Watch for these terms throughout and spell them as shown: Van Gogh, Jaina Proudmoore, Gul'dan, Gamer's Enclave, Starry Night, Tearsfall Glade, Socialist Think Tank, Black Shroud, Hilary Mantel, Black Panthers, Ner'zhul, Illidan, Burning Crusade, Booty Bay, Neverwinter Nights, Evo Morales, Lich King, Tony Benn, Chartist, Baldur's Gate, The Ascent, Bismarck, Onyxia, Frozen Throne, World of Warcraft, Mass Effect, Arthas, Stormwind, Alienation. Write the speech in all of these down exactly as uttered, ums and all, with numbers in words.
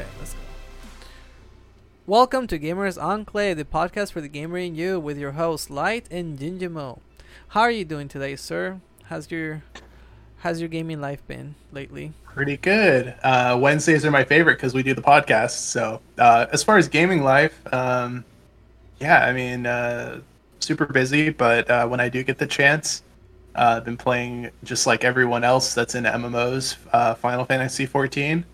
Okay, let's go. Welcome to Gamer's Enclave, the podcast for the gamer in you, with your hosts Light and Jinjimo. How are you doing today, sir? How's your how's your gaming life been lately? Pretty good. Uh, Wednesdays are my favorite because we do the podcast. So uh, as far as gaming life, um, yeah, I mean, uh, super busy. But uh, when I do get the chance, uh, I've been playing just like everyone else that's in M M Os, uh, Final Fantasy fourteen.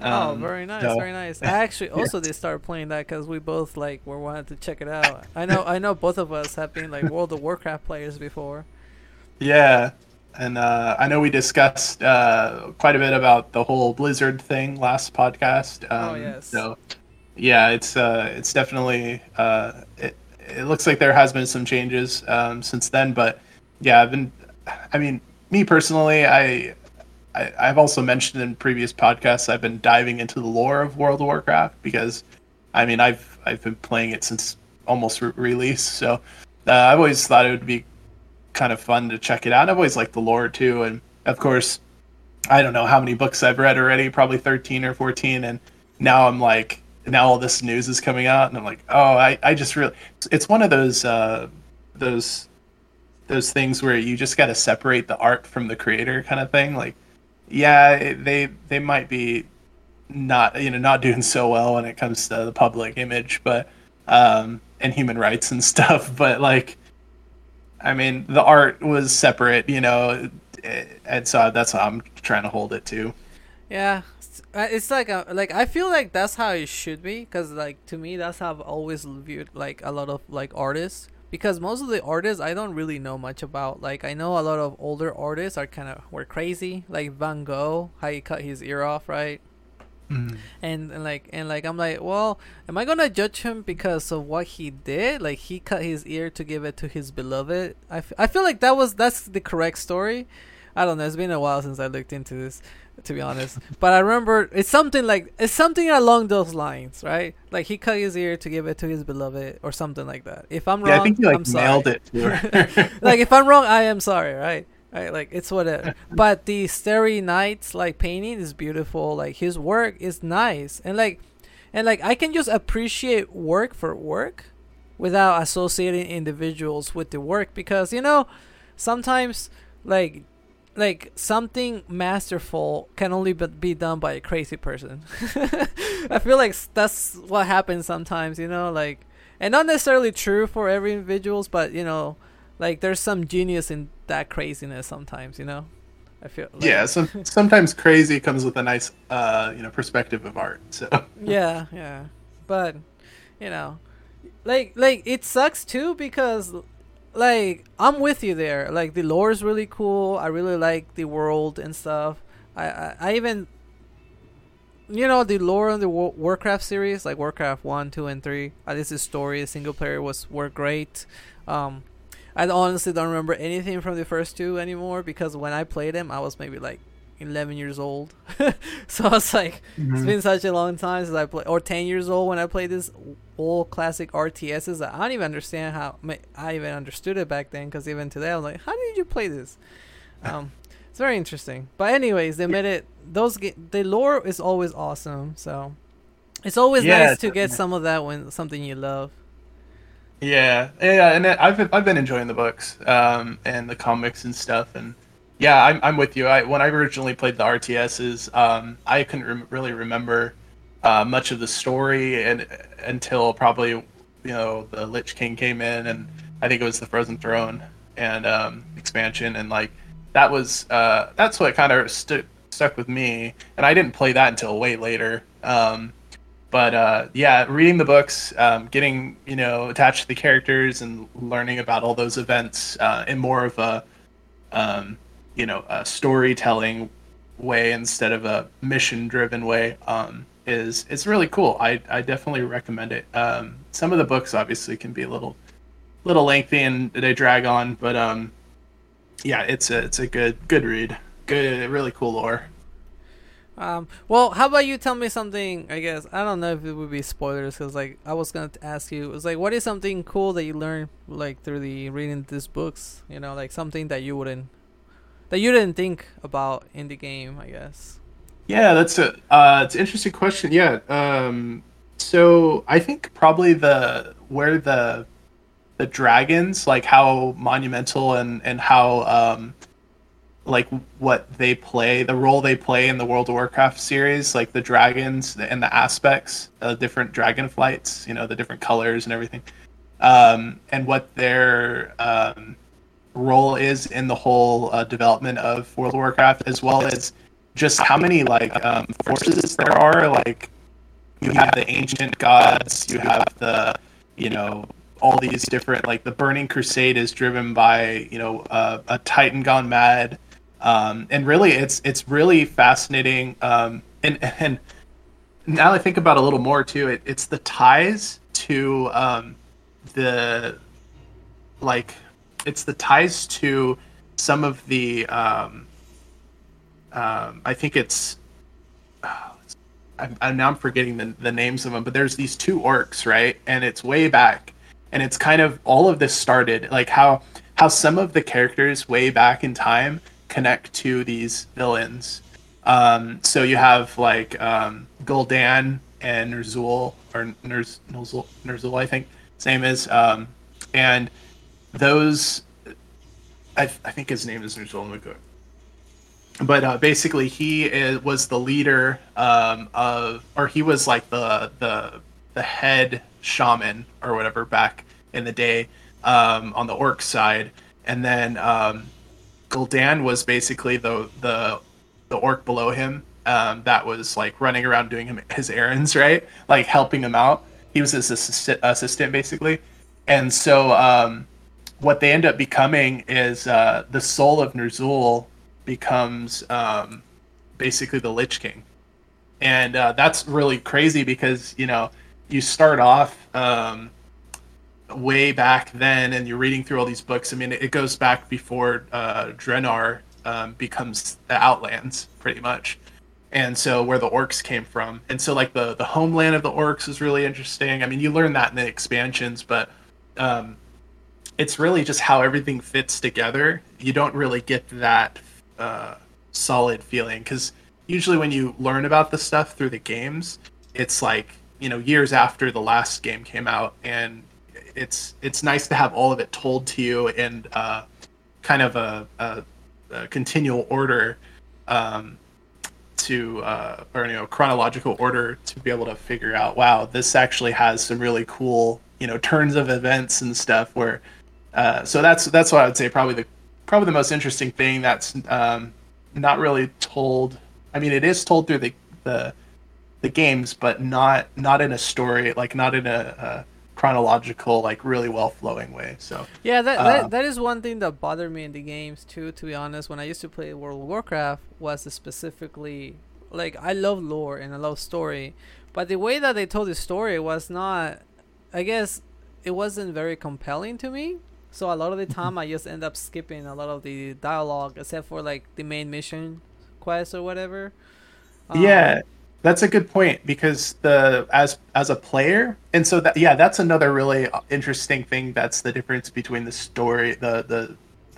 Oh, um, very nice, no. very nice. I actually also yeah. did start playing that because we both like were wanted to check it out. I know, I know, both of us have been like World of Warcraft players before. Yeah, and uh, I know we discussed uh, quite a bit about the whole Blizzard thing last podcast. Um, oh yes. So, yeah, it's uh, it's definitely uh, it. It looks like there has been some changes um, since then, but yeah, I've been. I mean, me personally, I. I, I've also mentioned in previous podcasts I've been diving into the lore of World of Warcraft because, I mean, I've I've been playing it since almost re- release. So uh, I've always thought it would be kind of fun to check it out. I've always liked the lore too, and of course, I don't know how many books I've read already, probably thirteen or fourteen. And now I'm like, now all this news is coming out, and I'm like, oh, I, I just really, it's one of those uh, those those things where you just got to separate the art from the creator kind of thing, like. Yeah, they they might be not you know not doing so well when it comes to the public image, but um, and human rights and stuff. But like, I mean, the art was separate, you know, and so that's how I'm trying to hold it to. Yeah, it's like a, like I feel like that's how it should be, because like to me that's how I've always viewed like a lot of like artists. Because most of the artists I don't really know much about. Like, I know a lot of older artists are kind of were crazy, like Van Gogh, how he cut his ear off, right? Mm. And, and like and like I'm like, well, am I gonna judge him because of what he did? Like, he cut his ear to give it to his beloved. I, f- I feel like that was that's the correct story. I don't know. It's been a while since I looked into this, to be honest. But I remember it's something like it's something along those lines, right? Like he cut his ear to give it to his beloved, or something like that. If I'm wrong, yeah, I think you like I'm nailed sorry. It. Like if I'm wrong, I am sorry, right? Right? Like it's whatever. But the Starry Night like painting is beautiful. Like his work is nice, and like, and like I can just appreciate work for work, without associating individuals with the work, because you know, sometimes like. Like something masterful can only be done by a crazy person. I feel like that's what happens sometimes, you know, like, and not necessarily true for every individuals, but you know, like there's some genius in that craziness sometimes, you know. I feel like. Yeah, so sometimes crazy comes with a nice, uh, you know, perspective of art. So yeah, yeah, but you know, like like it sucks too because. Like, I'm with you there. Like, the lore is really cool. I really like the world and stuff. I, I, I even, you know, the lore of the War- Warcraft series, like Warcraft one, two, and three. At least the story, the single player was were great. Um, I honestly don't remember anything from the first two anymore because when I played them, I was maybe like eleven years old. So I was like, mm-hmm. It's been such a long time since I played, or ten years old when I played this old classic R T Ses. I don't even understand how I even understood it back then, because even today I'm like, how did you play this? Um, it's very interesting. But anyways, they made it. Those ga- the lore is always awesome. So it's always yeah, nice it's, to get yeah. some of that when something you love. Yeah, yeah, and I've I've been enjoying the books um, and the comics and stuff and. Yeah, I'm I'm with you. I, when I originally played the R T Ses, um, I couldn't re- really remember uh, much of the story, and until probably you know the Lich King came in, and I think it was the Frozen Throne and um, expansion, and like that was uh, that's what kind of stu- stuck with me. And I didn't play that until way later. Um, but uh, yeah, reading the books, um, getting you know attached to the characters, and learning about all those events uh, in more of a um, you know, a storytelling way instead of a mission-driven way um, is it's really cool. I I definitely recommend it. Um, some of the books obviously can be a little little lengthy and they drag on, but um, yeah, it's a it's a good good read. Good, really cool lore. Um, well, how about you tell me something? I guess I don't know if it would be spoilers because like I was gonna ask you, it was like what is something cool that you learned like through the reading these books? You know, like something that you wouldn't. That you didn't think about in the game, I guess. Yeah, that's a uh, it's an interesting question. Yeah, um, so I think probably the where the the dragons, like how monumental and and how um, like what they play, the role they play in the World of Warcraft series, like the dragons and the aspects, uh, different dragon flights, you know, the different colors and everything, um, and what their um, role is in the whole uh, development of World of Warcraft, as well as just how many like um, forces there are. Like you have the ancient gods, you have the, you know, all these different, like the Burning Crusade is driven by, you know, uh, a Titan gone mad, um, and really it's it's really fascinating. Um, and and now I think about it a little more too. It, it's the ties to um, the like it's the ties to some of the. Um, Um, I think it's. Oh, it's I'm, I'm now I'm forgetting the, the names of them, but there's these two orcs, right? And it's way back, and it's kind of all of this started like how how some of the characters way back in time connect to these villains. Um, so you have like um, Gul'dan and Ner'zhul, or Ner'zhul, Ner'zhul, I think same as, um, and those. I, I think his name is Ner'zhul. Let me go. But uh, basically, he is, was the leader um, of, or he was like the the the head shaman or whatever back in the day um, on the orc side, and then um, Gul'dan was basically the the the orc below him um, that was like running around doing him his errands, right? Like helping him out. He was his assist, assistant basically, and so um, what they end up becoming is uh, the soul of Ner'zhul becomes um, basically the Lich King. And uh, that's really crazy because, you know, you start off um, way back then and you're reading through all these books. I mean, it goes back before uh, Drenar um, becomes the Outlands, pretty much. And so where the orcs came from. And so, like, the, the homeland of the orcs is really interesting. I mean, you learn that in the expansions, but um, it's really just how everything fits together. You don't really get that Uh, solid feeling, because usually when you learn about the stuff through the games, it's like, you know, years after the last game came out, and it's it's nice to have all of it told to you in uh, kind of a, a, a continual order um, to uh, or you know chronological order to be able to figure out, wow, this actually has some really cool, you know, turns of events and stuff where uh, so that's that's what I would say probably the Probably the most interesting thing that's um, not really told. I mean, it is told through the the, the games, but not not in a story, like not in a, a chronological, like really well flowing way. So yeah, that, uh, that that is one thing that bothered me in the games too. To be honest, when I used to play World of Warcraft, was specifically like I love lore and I love story, but the way that they told the story was not. I guess it wasn't very compelling to me. So a lot of the time I just end up skipping a lot of the dialogue, except for like the main mission quest or whatever. Um, yeah, that's a good point because the as as a player, and so that yeah, that's another really interesting thing. That's the difference between the story, the the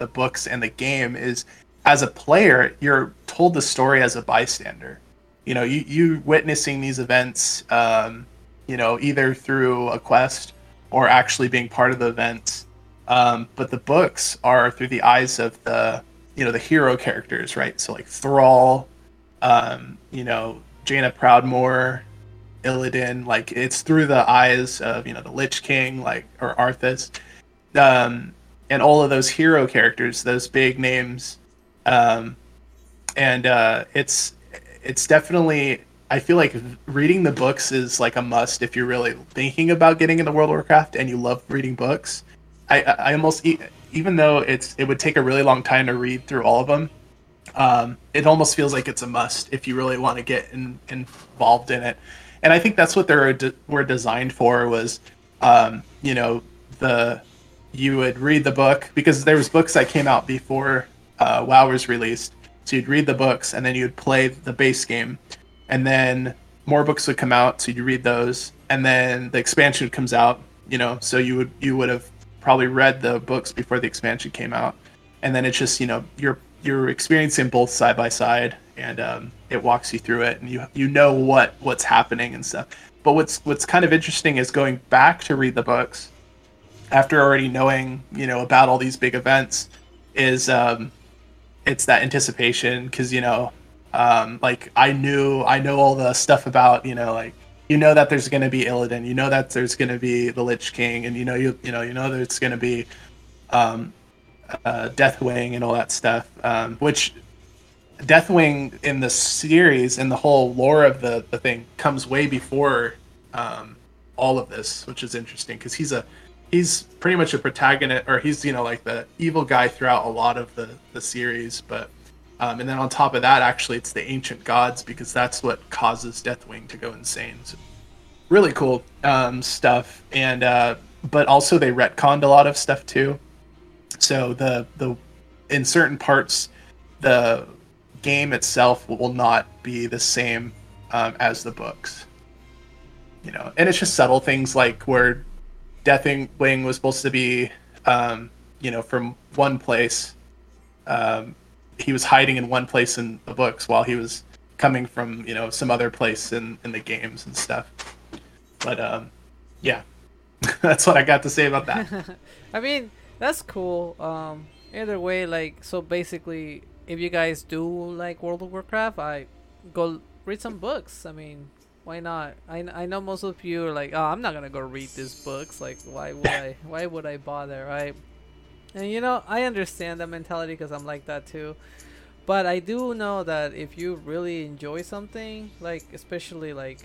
the books, and the game is as a player you're told the story as a bystander. You know, you you witnessing these events, um, you know, either through a quest or actually being part of the events. Um, but the books are through the eyes of the, you know, the hero characters, right? So like Thrall, um, you know, Jaina Proudmoore, Illidan, like it's through the eyes of, you know, the Lich King, like, or Arthas, um, and all of those hero characters, those big names. Um, and uh, it's, it's definitely, I feel like reading the books is like a must if you're really thinking about getting into World of Warcraft and you love reading books. I, I almost, even though it's it would take a really long time to read through all of them, um, it almost feels like it's a must if you really want to get in, involved in it. And I think that's what they were, de- were designed for was, um, you know, the you would read the book, because there was books that came out before uh, WoW was released. So you'd read the books, and then you'd play the base game. And then more books would come out, so you'd read those. And then the expansion comes out, you know, so you would you would have probably read the books before the expansion came out, and then it's just, you know, you're you're experiencing both side by side, and um, it walks you through it, and you you know what what's happening and stuff. But what's what's kind of interesting is going back to read the books after already knowing, you know, about all these big events, is um, it's that anticipation, because, you know, um, like I knew I know all the stuff about, you know, like, you know that there's going to be Illidan, you know that there's going to be the Lich King, and you know you you know you know there's going to be um, uh, Deathwing and all that stuff. Um, which Deathwing in the series and the whole lore of the the thing comes way before um, all of this, which is interesting, because he's a he's pretty much a protagonist, or he's, you know, like the evil guy throughout a lot of the the series, but. Um, and then on top of that, actually, it's the ancient gods, because that's what causes Deathwing to go insane. So really cool um, stuff, and uh, but also they retconned a lot of stuff too. So the the in certain parts, the game itself will not be the same um, as the books. You know, and it's just subtle things like where Deathwing was supposed to be, um, you know, from one place. Um, he was hiding in one place in the books while he was coming from, you know, some other place in, in the games and stuff. But, um, yeah, that's what I got to say about that. I mean, that's cool. Um, either way, like, so basically, if you guys do like World of Warcraft, I go read some books. I mean, why not? I, I know most of you are like, oh, I'm not going to go read these books. Like, why would I, why would I bother? Right. And, you know, I understand that mentality, because I'm like that too. But I do know that if you really enjoy something, like, especially, like,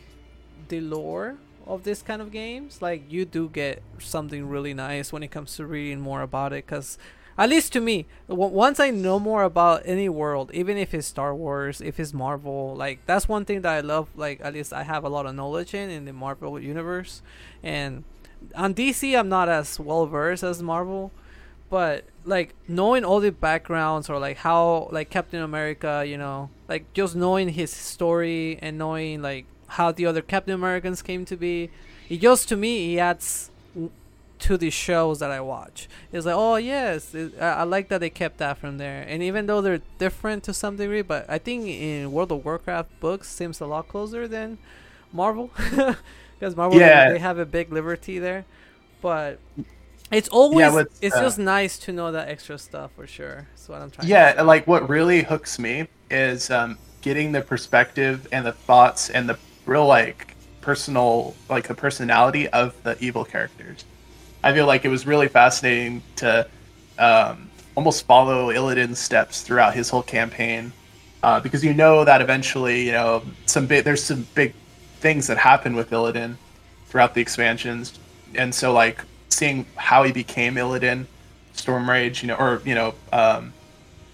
the lore of this kind of games, like, you do get something really nice when it comes to reading more about it. Because, at least to me, w- once I know more about any world, even if it's Star Wars, if it's Marvel, like, that's one thing that I love. Like, at least I have a lot of knowledge in, in the Marvel universe. And on D C, I'm not as well-versed as Marvel. But, like, knowing all the backgrounds, or, like, how, like, Captain America, you know, like, just knowing his story and knowing, like, how the other Captain Americans came to be, it just, to me, it adds to the shows that I watch. It's like, oh, yes, it, I, I like that they kept that from there. And even though they're different to some degree, but I think in World of Warcraft books seems a lot closer than Marvel. Because Marvel, yeah. they, they have a big liberty there. But... It's always, yeah, with, it's uh, just nice to know that extra stuff, for sure. That's what I'm trying yeah, to say. Like, what really hooks me is um, getting the perspective and the thoughts and the real, like, personal, like, the personality of the evil characters. I feel like it was really fascinating to um, almost follow Illidan's steps throughout his whole campaign. Uh, because you know that eventually, you know, some big, there's some big things that happen with Illidan throughout the expansions. And so, like, seeing how he became Illidan, Stormrage, you know, or, you know, um,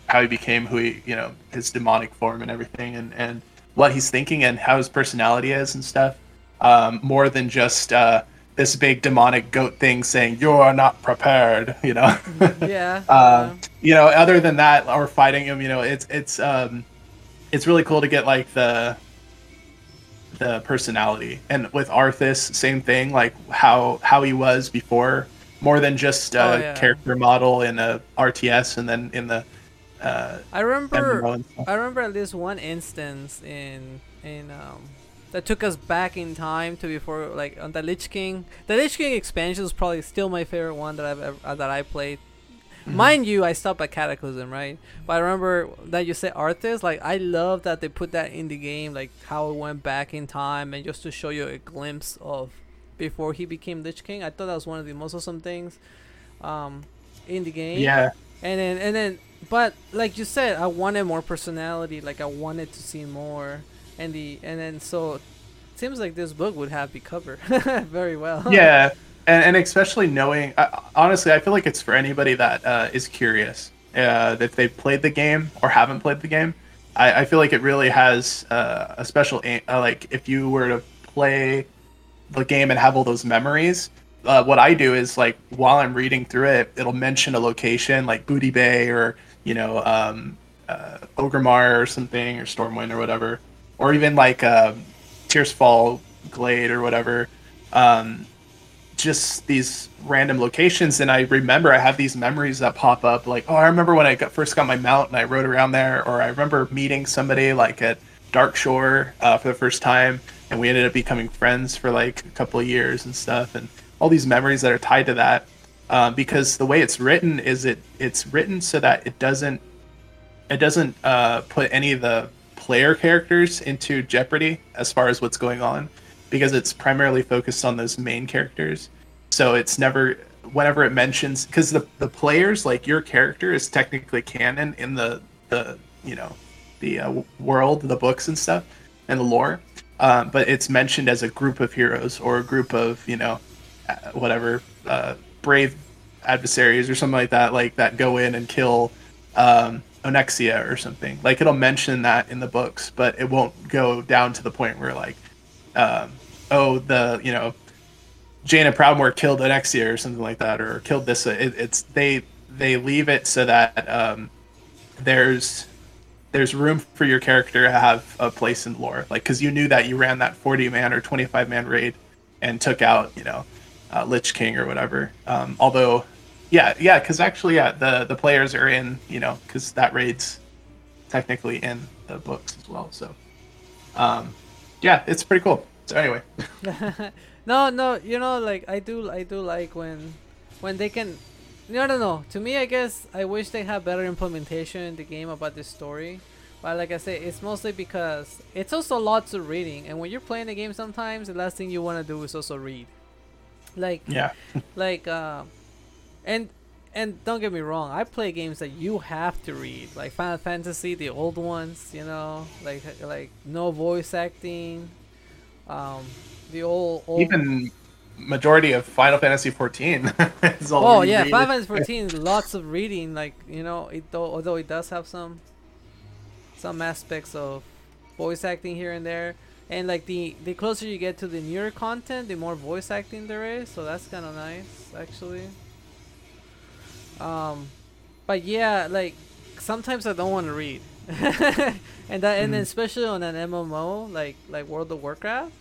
how he became who he, you know, his demonic form and everything, and, and what he's thinking and how his personality is and stuff, um, more than just uh, this big demonic goat thing saying, you're not prepared, you know? yeah. um, you know, other than that, or fighting him, you know, it's, it's, um, it's really cool to get, like, the, the personality. And with Arthas, same thing, like how how he was before, more than just a oh, yeah. character model in a R T S, and then in the uh I remember I remember at least one instance in in um that took us back in time to before, like, on the Lich King the Lich King expansion is probably still my favorite one that I've ever, uh, that I played. Mm-hmm. Mind you, I stopped at Cataclysm, right? But I remember that you said Arthas. Like, I love that they put that in the game, like how it went back in time, and just to show you a glimpse of before he became Lich King. I thought that was one of the most awesome things um, in the game. Yeah. And then, and then, but like you said, I wanted more personality. Like, I wanted to see more, and the and then so it seems like this book would have me covered very well. Yeah. And, and especially knowing, uh, honestly, I feel like it's for anybody that uh, is curious, uh, if they've played the game or haven't played the game. I, I feel like it really has uh, a special aim. Uh, like, if you were to play the game and have all those memories, uh, what I do is, like, while I'm reading through it, it'll mention a location like Booty Bay, or, you know, um, uh, Orgrimmar or something, or Stormwind or whatever, or even like uh, Tearsfall Glade or whatever. Um, just these random locations, and I remember I have these memories that pop up, like, oh, I remember when I got, first got my mount and I rode around there, or I remember meeting somebody like at Darkshore uh, for the first time, and we ended up becoming friends for like a couple of years and stuff, and all these memories that are tied to that, uh, because the way it's written is it it's written so that it doesn't it doesn't uh, put any of the player characters into jeopardy as far as what's going on, because it's primarily focused on those main characters. So it's never, whenever it mentions, because the, the players, like your character is technically canon in the, the you know, the uh, world, the books and stuff, and the lore, um, but it's mentioned as a group of heroes or a group of, you know, whatever, uh, brave adversaries or something like that, like that go in and kill um, Onyxia or something. Like, it'll mention that in the books, but it won't go down to the point where like, um, oh, the, you know, Jaina Proudmoore killed Onyxia or something like that, or killed this. It, it's they they leave it so that um, there's there's room for your character to have a place in lore, like, because you knew that you ran that forty man or twenty-five man raid and took out, you know, uh, Lich King or whatever. Um, although, yeah, yeah, because actually, yeah, the the players are in, you know, because that raid's technically in the books as well. So, um, yeah, it's pretty cool. So anyway. No, no, you know, like, I do, I do like when, when they can, I don't know, to me, I guess, I wish they had better implementation in the game about this story, but like I say, it's mostly because it's also lots of reading, and when you're playing a game sometimes, the last thing you want to do is also read, like, yeah, like, um, and, and don't get me wrong, I play games that you have to read, like Final Fantasy, the old ones, you know, like, like, no voice acting, um, the old, old even majority of Final Fantasy fourteen. Is all oh yeah, Final Fantasy fourteen, lots of reading. Like, you know, it although it does have some some aspects of voice acting here and there, and like the the closer you get to the newer content, the more voice acting there is. So that's kind of nice, actually. Um, but yeah, like sometimes I don't want to read, and that and mm. especially on an M M O like like World of Warcraft.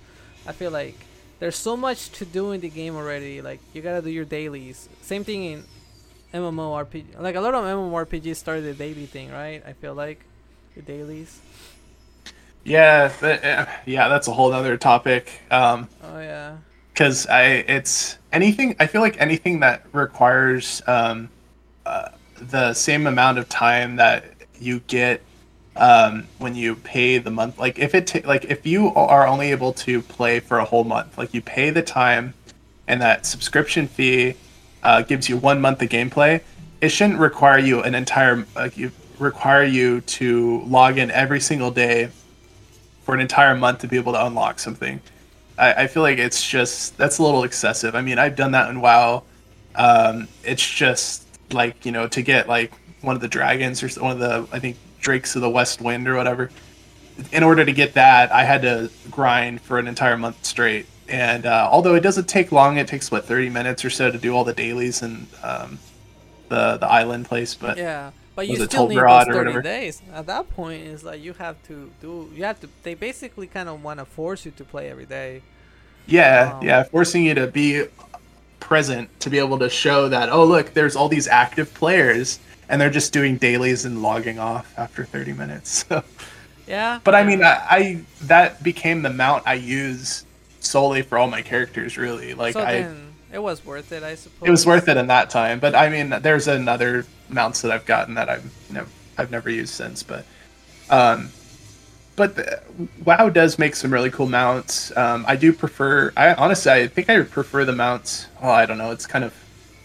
I feel like there's so much to do in the game already. Like, you gotta do your dailies. Same thing in MMORPG. Like, a lot of MMORPGs started the daily thing, right? I feel like the dailies. Yeah, but, uh, yeah, that's a whole other topic. Um, oh yeah. Because I, it's anything. I feel like anything that requires um, uh, the same amount of time that you get um when you pay the month, like if it ta- like if you are only able to play for a whole month, like you pay the time and that subscription fee uh gives you one month of gameplay, it shouldn't require you an entire like you require you to log in every single day for an entire month to be able to unlock something. I, I feel like it's just, that's a little excessive. I mean, I've done that in WoW. Um it's just like, you know, to get like one of the dragons or one of the, I think, Drakes of the West Wind or whatever, in order to get that, I had to grind for an entire month straight. And uh, although it doesn't take long, it takes what thirty minutes or so to do all the dailies and um, the the island place. But yeah, but you still need those thirty days. At that point, it's like you have to do. You have to. They basically kind of want to force you to play every day. Yeah, um, yeah, forcing you to be present to be able to show that. Oh, look, there's all these active players. And they're just doing dailies and logging off after thirty minutes. So. Yeah. But I mean, I, I that became the mount I use solely for all my characters, really. Like, so I, then it was worth it, I suppose. It was worth it in that time. But I mean, there's another mounts that I've gotten that I've never I've never used since. But, um, but the, WoW does make some really cool mounts. Um, I do prefer. I honestly, I think I prefer the mounts. Oh, I don't know. It's kind of.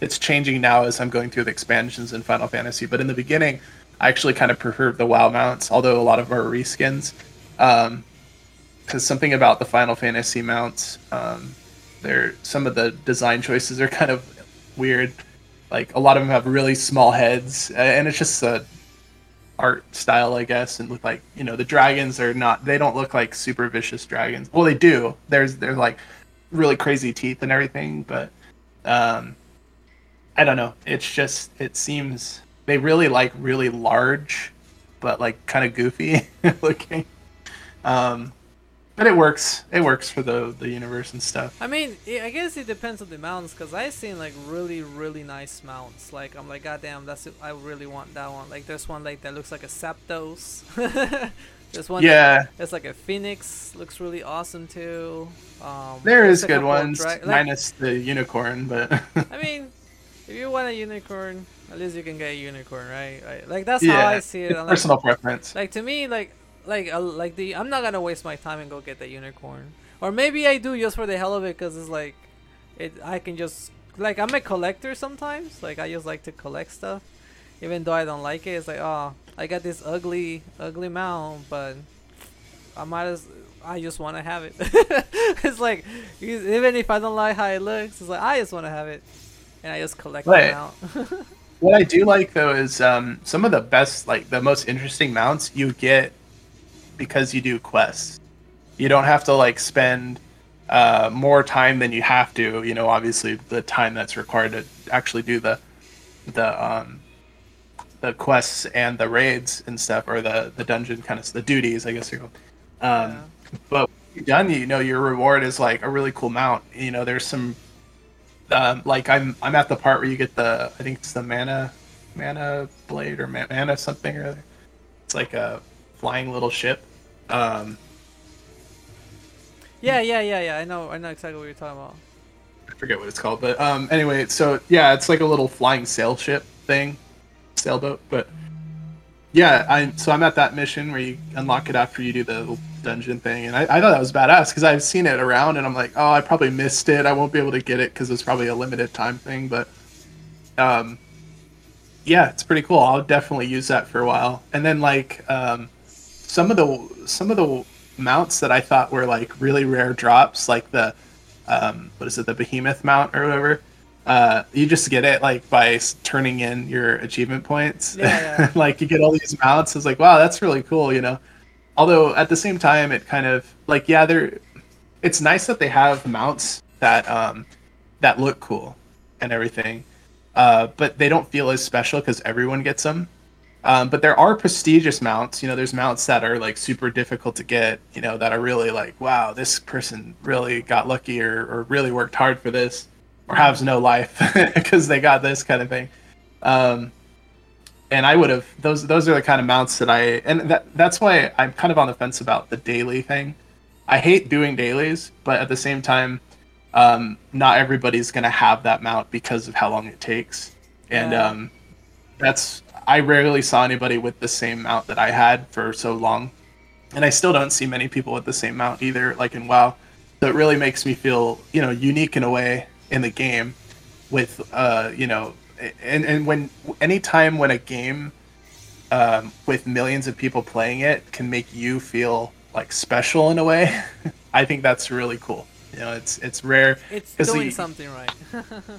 It's changing now as I'm going through the expansions in Final Fantasy, but in the beginning, I actually kind of preferred the WoW mounts, although a lot of them are reskins. Um, because something about the Final Fantasy mounts, um, they're, some of the design choices are kind of weird. Like, a lot of them have really small heads, and it's just a art style, I guess, and look like, you know, the dragons are not, they don't look like super vicious dragons. Well, they do. There's, they're like really crazy teeth and everything, but, um, I don't know. It's just, it seems they really like really large, but like kind of goofy looking. Um, But it works. It works for the the universe and stuff. I mean, I guess it depends on the mounts, because I've seen like really, really nice mounts. Like I'm like, goddamn, that's it. I really want that one. Like there's one like that looks like a Zapdos. There's one. Yeah. It's like a Phoenix. Looks really awesome too. Um, there is good ones, like, minus the unicorn, but. I mean, if you want a unicorn, at least you can get a unicorn, right? Right. Like that's yeah, how I see it. It's like, personal preference. Like to me, like. Like, uh, like the I'm not gonna waste my time and go get the unicorn, or maybe I do just for the hell of it, cause it's like, it I can just like I'm a collector sometimes. Like I just like to collect stuff, even though I don't like it. It's like, oh, I got this ugly, ugly mount, but I might as I just want to have it. It's like even if I don't like how it looks, it's like I just want to have it, and I just collect the mount. What I do like though is um some of the best, like the most interesting mounts you get. Because you do quests, you don't have to like spend uh more time than you have to, you know, obviously the time that's required to actually do the the um the quests and the raids and stuff, or the the dungeon kind of the duties, I guess you know. um yeah. But when you're done, you know, your reward is like a really cool mount, you know. There's some um like i'm i'm at the part where you get the I think it's the mana mana blade or man, mana something or other. It's like a flying little ship. Um yeah yeah yeah yeah i know i know exactly what you're talking about. I forget what it's called, but um anyway, so yeah, it's like a little flying sail ship thing, sailboat. But yeah, i so i'm at that mission where you unlock it after you do the dungeon thing, and i, I thought that was badass because I've seen it around and I'm like, oh, I probably missed it, I won't be able to get it because it's probably a limited time thing. But um yeah, it's pretty cool. I'll definitely use that for a while. And then like um Some of the some of the mounts that I thought were like really rare drops, like the um, what is it, the Behemoth mount or whatever. Uh, you just get it like by turning in your achievement points. Yeah, yeah. Like you get all these mounts. It's like, wow, that's really cool, you know. Although at the same time, it kind of like yeah, they're. It's nice that they have mounts that um, that look cool and everything, uh, but they don't feel as special because everyone gets them. Um, but there are prestigious mounts, you know, there's mounts that are like super difficult to get, you know, that are really like, wow, this person really got lucky or, or really worked hard for this or has no life because they got this kind of thing. Um, and I would have, those those are the kind of mounts that I, and that that's why I'm kind of on the fence about the daily thing. I hate doing dailies, but at the same time, um, not everybody's going to have that mount because of how long it takes. And yeah. um, that's... I rarely saw anybody with the same mount that I had for so long. And I still don't see many people with the same mount either, like in WoW. So it really makes me feel, you know, unique in a way in the game with, uh, you know, and, and when any time when a game um, with millions of people playing it can make you feel like special in a way, I think that's really cool. You know, it's it's rare. It's doing the, something right.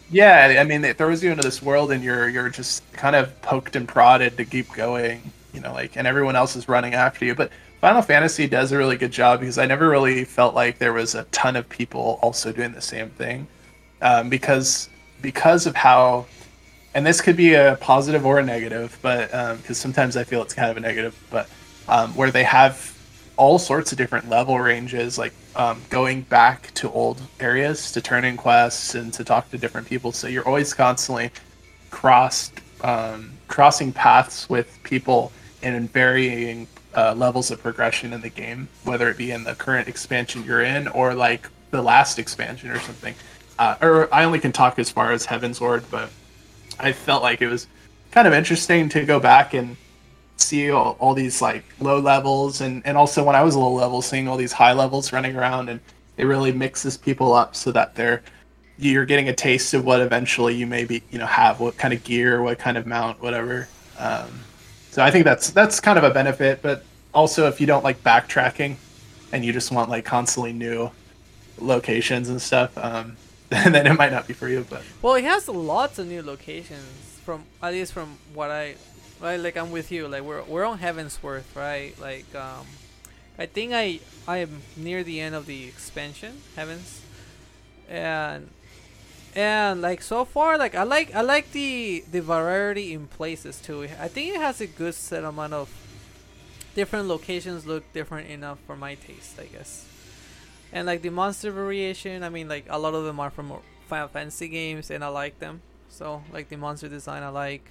Yeah, I mean, it throws you into this world, and you're you're just kind of poked and prodded to keep going. You know, like, and everyone else is running after you. But Final Fantasy does a really good job because I never really felt like there was a ton of people also doing the same thing, um, because because of how, and this could be a positive or a negative, but because um, sometimes I feel it's kind of a negative, but um, where they have all sorts of different level ranges, like um, going back to old areas to turn in quests and to talk to different people. So you're always constantly crossed, um, crossing paths with people in varying uh, levels of progression in the game, whether it be in the current expansion you're in or like the last expansion or something. Uh, or I only can talk as far as Heavensward, but I felt like it was kind of interesting to go back and see all, all these like low levels, and and also when I was low level, seeing all these high levels running around, and it really mixes people up so that they're you're getting a taste of what eventually you maybe you know have, what kind of gear, what kind of mount, whatever. Um, so I think that's that's kind of a benefit, but also if you don't like backtracking and you just want like constantly new locations and stuff, um, then it might not be for you. But well, it has lots of new locations from at least from what I. Right, like I'm with you. Like we're we're on Heavensward, right? Like um, I think I I am near the end of the expansion, Heavens, and and like so far, like I like I like the the variety in places too. I think it has a good set amount of different locations, look different enough for my taste, I guess. And like the monster variation, I mean, like a lot of them are from Final Fantasy games, and I like them. So like the monster design, I like.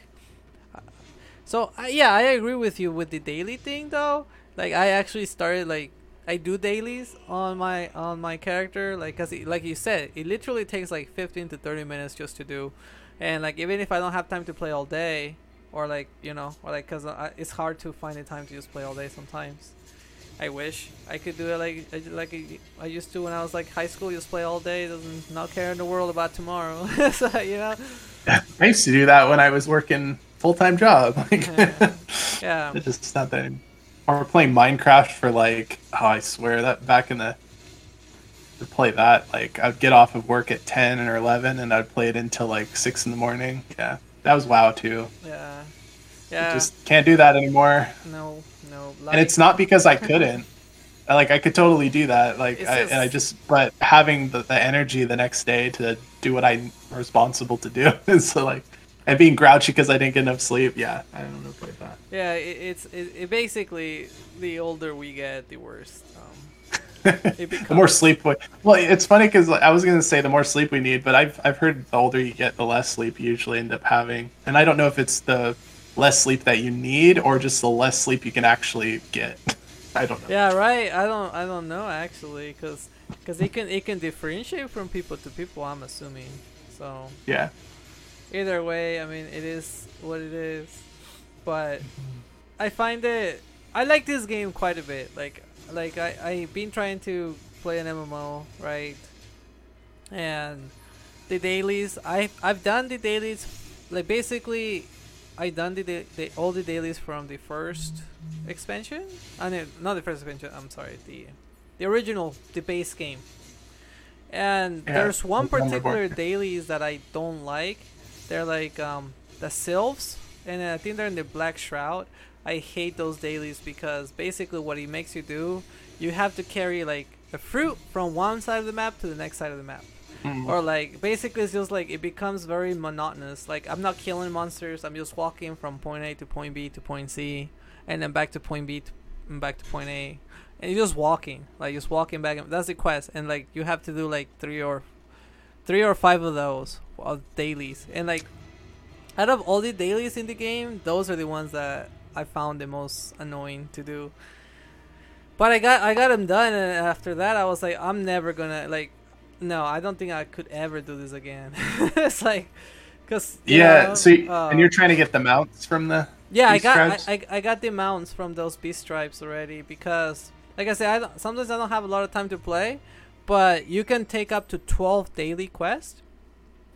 So I, yeah, I agree with you with the daily thing though. Like I actually started like I do dailies on my on my character, like cause it, like you said, it literally takes like fifteen to thirty minutes just to do, and like even if I don't have time to play all day, or like you know, or like cause I, it's hard to find the time to just play all day sometimes. I wish I could do it like like I used to when I was like high school. Just play all day, doesn't not care in the world about tomorrow. So, you know. I used to do that when I was working full time job. Like, yeah. Yeah, it's just not that. Or playing Minecraft for like oh I swear that back in the to play that like I'd get off of work at ten or eleven and I'd play it until like six in the morning. Yeah, that was WoW too. Yeah, yeah. I just can't do that anymore. No. No, and it's not because I couldn't. Like I could totally do that. Like I, just... and I just, but having the, the energy the next day to do what I'm responsible to do is so like, and being grouchy because I didn't get enough sleep. Yeah, I don't know about that. Yeah, it, it's it, it basically the older we get, the worse. Um, it becomes... the more sleep. We... Well, it's funny because like, I was gonna say the more sleep we need, but I've I've heard the older you get, the less sleep you usually end up having. And I don't know if it's the less sleep that you need or just the less sleep you can actually get. I don't know. Yeah, right. I don't I don't know actually cuz cuz it can it can differentiate from people to people, I'm assuming. So yeah. Either way, I mean, it is what it is. But I find it I like this game quite a bit. Like like I I've been trying to play an M M O, right? And the dailies, I I've done the dailies like basically I done the, da- the all the dailies from the first expansion. I mean, not the first expansion. I'm sorry, the the original, the base game. And yeah, there's one particular dailies that I don't like. They're like um, the Sylphs, and I think they're in the Black Shroud. I hate those dailies because basically what it makes you do, you have to carry like a fruit from one side of the map to the next side of the map. Or like basically it's just like it becomes very monotonous. Like I'm not killing monsters, I'm just walking from point A to point B to point C and then back to point B to, and back to point A, and you're just walking like just walking back, and that's the quest. And like you have to do like three or three or five of those of dailies, and like out of all the dailies in the game, those are the ones that I found the most annoying to do. But I got I got them done, and after that I was like, I'm never gonna like no, I don't think I could ever do this again. It's like, cause yeah. Know, so you, uh, and you're trying to get the mounts from the yeah. I got I, I I got the mounts from those beast stripes already because, like I said, I don't, sometimes I don't have a lot of time to play, but you can take up to twelve daily quests.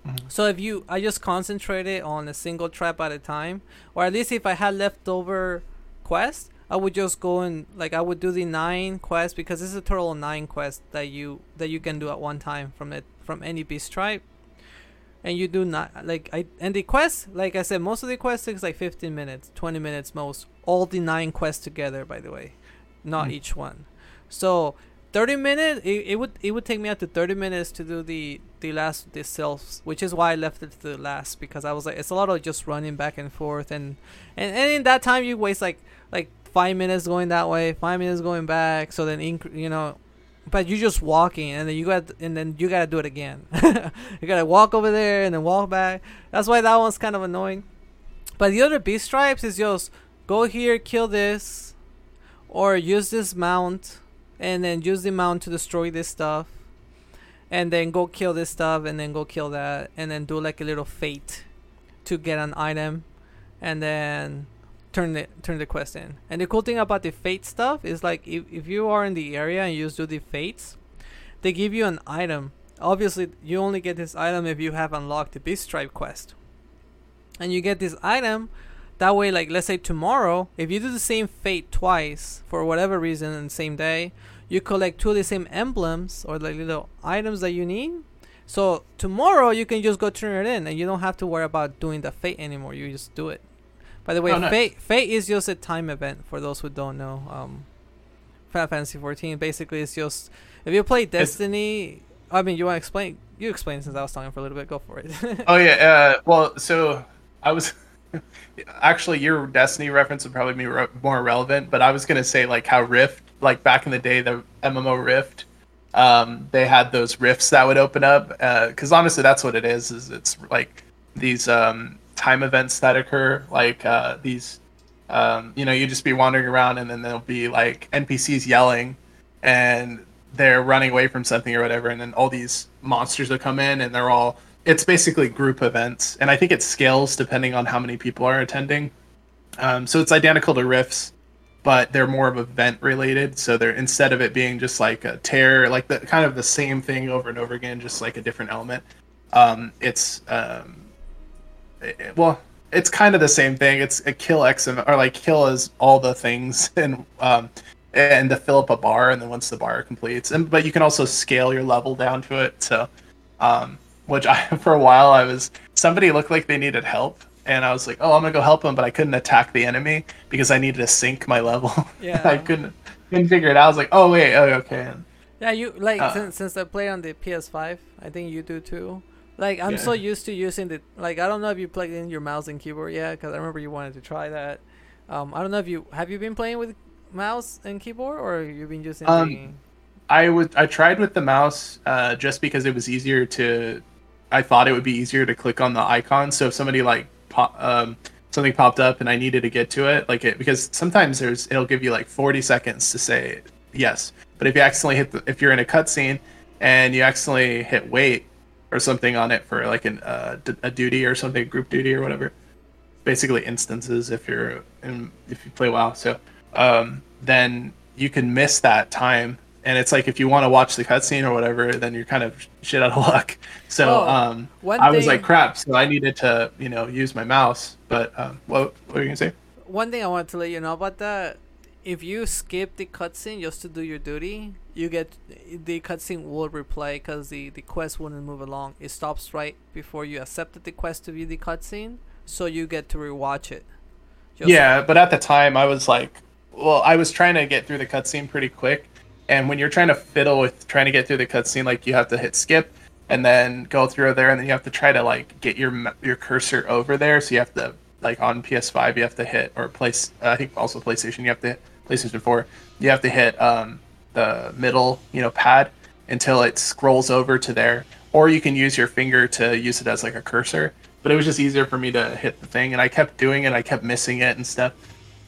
Mm-hmm. So if you, I just concentrated on a single trap at a time, or at least if I had leftover quests, I would just go and like I would do the nine quests because this is a total of nine quests that you that you can do at one time from it from any beast tribe, and you do not like I and the quests, like I said, most of the quests takes like fifteen minutes, twenty minutes most. All the nine quests together, by the way, not mm-hmm. each one. So thirty minutes it, it would it would take me up to thirty minutes to do the the last the selves, which is why I left it to the last because I was like it's a lot of just running back and forth and and, and in that time you waste like like. Five minutes going that way, five minutes going back. So then, inc- you know, but you're just walking, and then you got, and then you gotta do it again. You gotta walk over there and then walk back. That's why that one's kind of annoying. But the other beast stripes is just go here, kill this, or use this mount, and then use the mount to destroy this stuff, and then go kill this stuff, and then go kill that, and then do like a little fate to get an item, and then. Turn the turn the quest in. And the cool thing about the fate stuff is like if, if you are in the area and you just do the fates, they give you an item. Obviously, you only get this item if you have unlocked the Beast Tribe quest. And you get this item. That way, like let's say tomorrow, if you do the same fate twice for whatever reason in the same day, you collect two of the same emblems or like little items that you need. So tomorrow you can just go turn it in, and you don't have to worry about doing the fate anymore. You just do it. By the way, oh, nice. Fate, Fate is just a time event for those who don't know. Um, Final Fantasy fourteen basically it's just if you play Destiny. It's, I mean, you want to explain? You explain since I was talking for a little bit. Go for it. Oh yeah. Uh, well, so I was actually your Destiny reference would probably be re- more relevant, but I was gonna say like how Rift, like back in the day, the M M O Rift um, they had those rifts that would open up. Because uh, honestly, that's what it is. Is it's like these um, time events that occur, like uh, these. Um, you know, you just be wandering around, and then there'll be like N P Cs yelling, and they're running away from something or whatever, and then all these monsters will come in, and they're all. It's basically group events, and I think it scales depending on how many people are attending. Um, so it's identical to Rifts, but they're more of event related. So they're, instead of it being just like a tear, like the kind of the same thing over and over again, just like a different element. Um, it's um, it, well, it's kind of the same thing. It's a kill X or like kill is all the things, and um, and to fill up a bar, and then once the bar completes, and but you can also scale your level down to it. So, um, which I for a while I was somebody looked like they needed help. And I was like, oh, I'm gonna go help him, but I couldn't attack the enemy because I needed to sync my level. Yeah, I couldn't couldn't figure it out. I was like, oh wait, oh okay. Yeah, you like uh, since since I play on the P S five, I think you do too. Like I'm yeah. so used to using the like I don't know if you plugged in your mouse and keyboard yet, because I remember you wanted to try that. Um, I don't know if you have you been playing with mouse and keyboard, or you've been using. Um, the... I would I tried with the mouse uh, just because it was easier to. I thought it would be easier to click on the icon, so if somebody like. Pop, um, something popped up and I needed to get to it, like it because sometimes there's it'll give you like forty seconds to say yes, but if you accidentally hit the, if you're in a cutscene and you accidentally hit wait or something on it for like an uh, a duty or something, group duty or whatever, basically instances if you're in, if you play WoW, so um, then you can miss that time. And it's like if you want to watch the cutscene or whatever, then you're kind of shit out of luck. So oh, um, I was thing... like, crap. So I needed to, you know, use my mouse. But um, what, what were you gonna say? One thing I wanted to let you know about that: if you skip the cutscene just to do your duty, you get the cutscene will replay because the the quest wouldn't move along. It stops right before you accepted the quest to view the cutscene, so you get to rewatch it. Just yeah, like... but at the time I was like, well, I was trying to get through the cutscene pretty quick. And when you're trying to fiddle with trying to get through the cutscene, like you have to hit skip and then go through there, and then you have to try to like get your your cursor over there. So you have to like on P S five you have to hit or place. Uh, I think also PlayStation you have to hit, PlayStation four you have to hit um, the middle you know pad until it scrolls over to there, or you can use your finger to use it as like a cursor. But it was just easier for me to hit the thing, and I kept doing it. I kept missing it and stuff.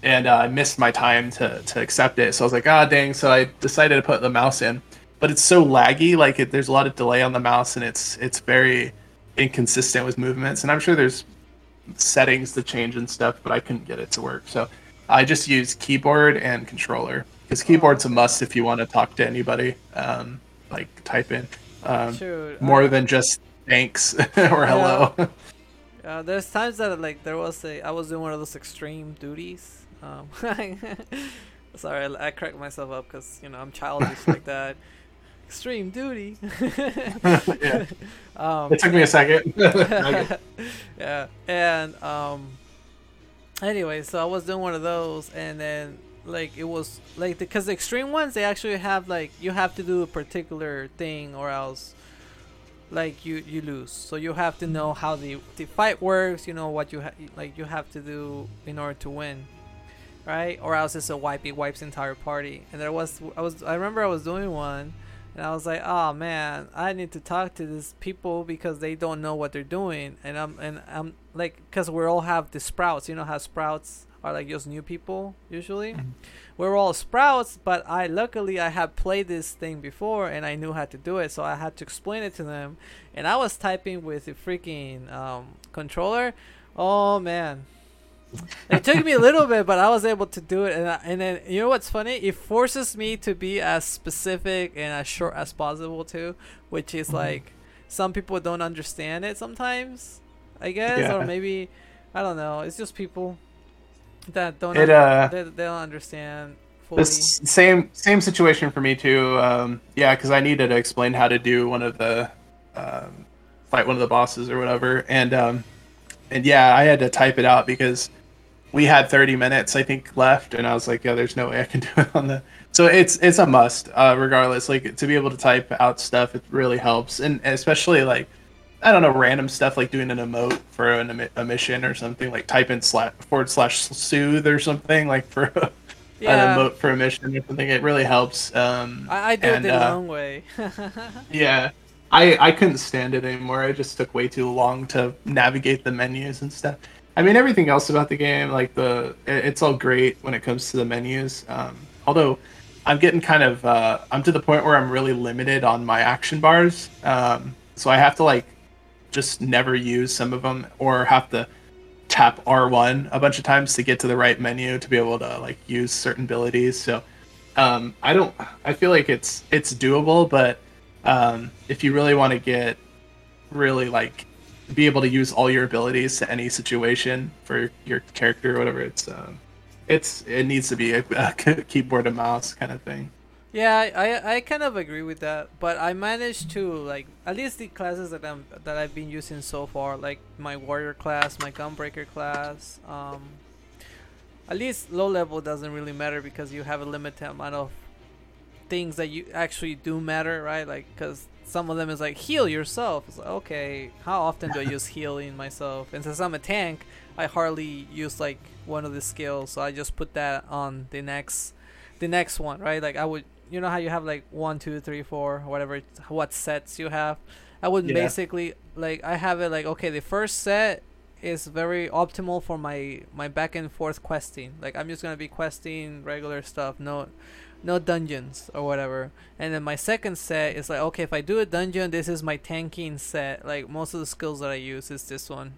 And uh, I missed my time to, to accept it. So I was like, ah, dang. So I decided to put the mouse in. But it's so laggy. Like, it, there's a lot of delay on the mouse, and it's it's very inconsistent with movements. And I'm sure there's settings to change and stuff, but I couldn't get it to work. So I just use keyboard and controller. Because keyboard's a must if you want to talk to anybody, um, like type in. Um, Shoot, more uh, than just thanks or hello. Yeah. Uh, there's times that, like, there was a... I was doing one of those extreme duties. Um, sorry, I, I cracked myself up because you know I'm childish like that. Extreme duty. yeah. um, it took me a second. yeah, and um, anyway, so I was doing one of those, and then like it was like because the, the extreme ones they actually have like you have to do a particular thing or else like you, you lose. So you have to know how the the fight works. You know what you ha- like you have to do in order to win. Right, or else it's a wipe. It wipes the entire party. And there was, I was, I remember I was doing one, and I was like, oh man, I need to talk to these people because they don't know what they're doing. And I'm, and I'm like, cause we all have the sprouts. You know how sprouts are like just new people usually. Mm-hmm. We're all sprouts, but I luckily I had played this thing before and I knew how to do it, so I had to explain it to them. And I was typing with the freaking um, controller. Oh man. It took me a little bit, but I was able to do it. And I, and then you know what's funny? It forces me to be as specific and as short as possible too, which is like some people don't understand it sometimes, I guess, yeah. Or maybe I don't know. It's just people that don't it, uh, they, they don't understand fully. The same same situation for me too. Um, yeah, because I needed to explain how to do one of the um, fight one of the bosses or whatever, and um, and yeah, I had to type it out because. We had thirty minutes, I think, left, and I was like, "Yeah, there's no way I can do it on the." So it's it's a must, uh, regardless. Like to be able to type out stuff, it really helps, and especially like, I don't know, random stuff like doing an emote for an, a mission or something. Like type in slash forward slash soothe or something like for yeah. and then vote for a mission or something. It really helps. Um, I, I do and, it the uh, long way. yeah. I, I couldn't stand it anymore. It just took way too long to navigate the menus and stuff. I mean, everything else about the game, like the, it, it's all great when it comes to the menus. Um, although, I'm getting kind of, uh, I'm to the point where I'm really limited on my action bars. Um, so I have to like, just never use some of them, or have to tap R one a bunch of times to get to the right menu to be able to like use certain abilities. So, um, I don't, I feel like it's, it's doable, but. Um, if you really want to get really like be able to use all your abilities to any situation for your character or whatever, it's um, it's it needs to be a, a keyboard and mouse kind of thing. Yeah, I, I kind of agree with that, but I managed to like at least the classes that I'm that I've been using so far, like my warrior class, my gunbreaker class. Um, at least low level doesn't really matter because you have a limited amount of things that you actually do matter, right? Like, because some of them is like heal yourself. It's like, okay, how often do I use healing myself? And since I'm a tank, I hardly use like one of the skills, so I just put that on the next, the next one, right? Like I would, you know how you have like one, two, three, four, whatever, what sets you have. I would yeah. basically like I have it like okay, the first set is very optimal for my my back and forth questing. Like I'm just gonna be questing regular stuff. No. No dungeons or whatever. And then my second set is like, okay, if I do a dungeon, this is my tanking set. Like most of the skills that I use is this one.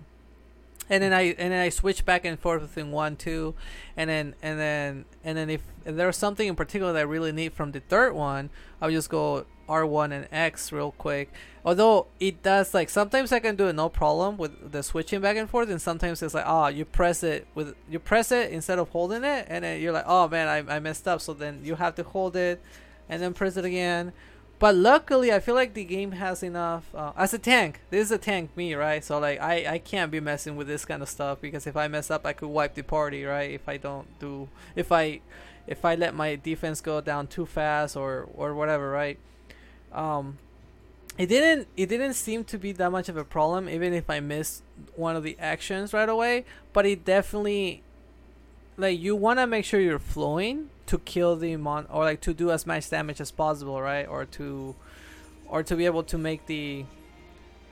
And then I and then I switch back and forth between one, two, and then and then and then if, if there's something in particular that I really need from the third one, I'll just go R one and X real quick. Although it does like sometimes I can do it no problem with the switching back and forth, and sometimes it's like ah oh, you press it with you press it instead of holding it, and then you're like oh man I I messed up, so then you have to hold it, and then press it again. But luckily, I feel like the game has enough. Uh, as a tank, this is a tank me, right? So like, I, I can't be messing with this kind of stuff because if I mess up, I could wipe the party, right? If I don't do, if I, if I let my defense go down too fast or or whatever, right? Um, it didn't it didn't seem to be that much of a problem, even if I missed one of the actions right away. But it definitely, like, you want to make sure you're flowing to kill the mon or like to do as much damage as possible, right? Or to or to be able to make the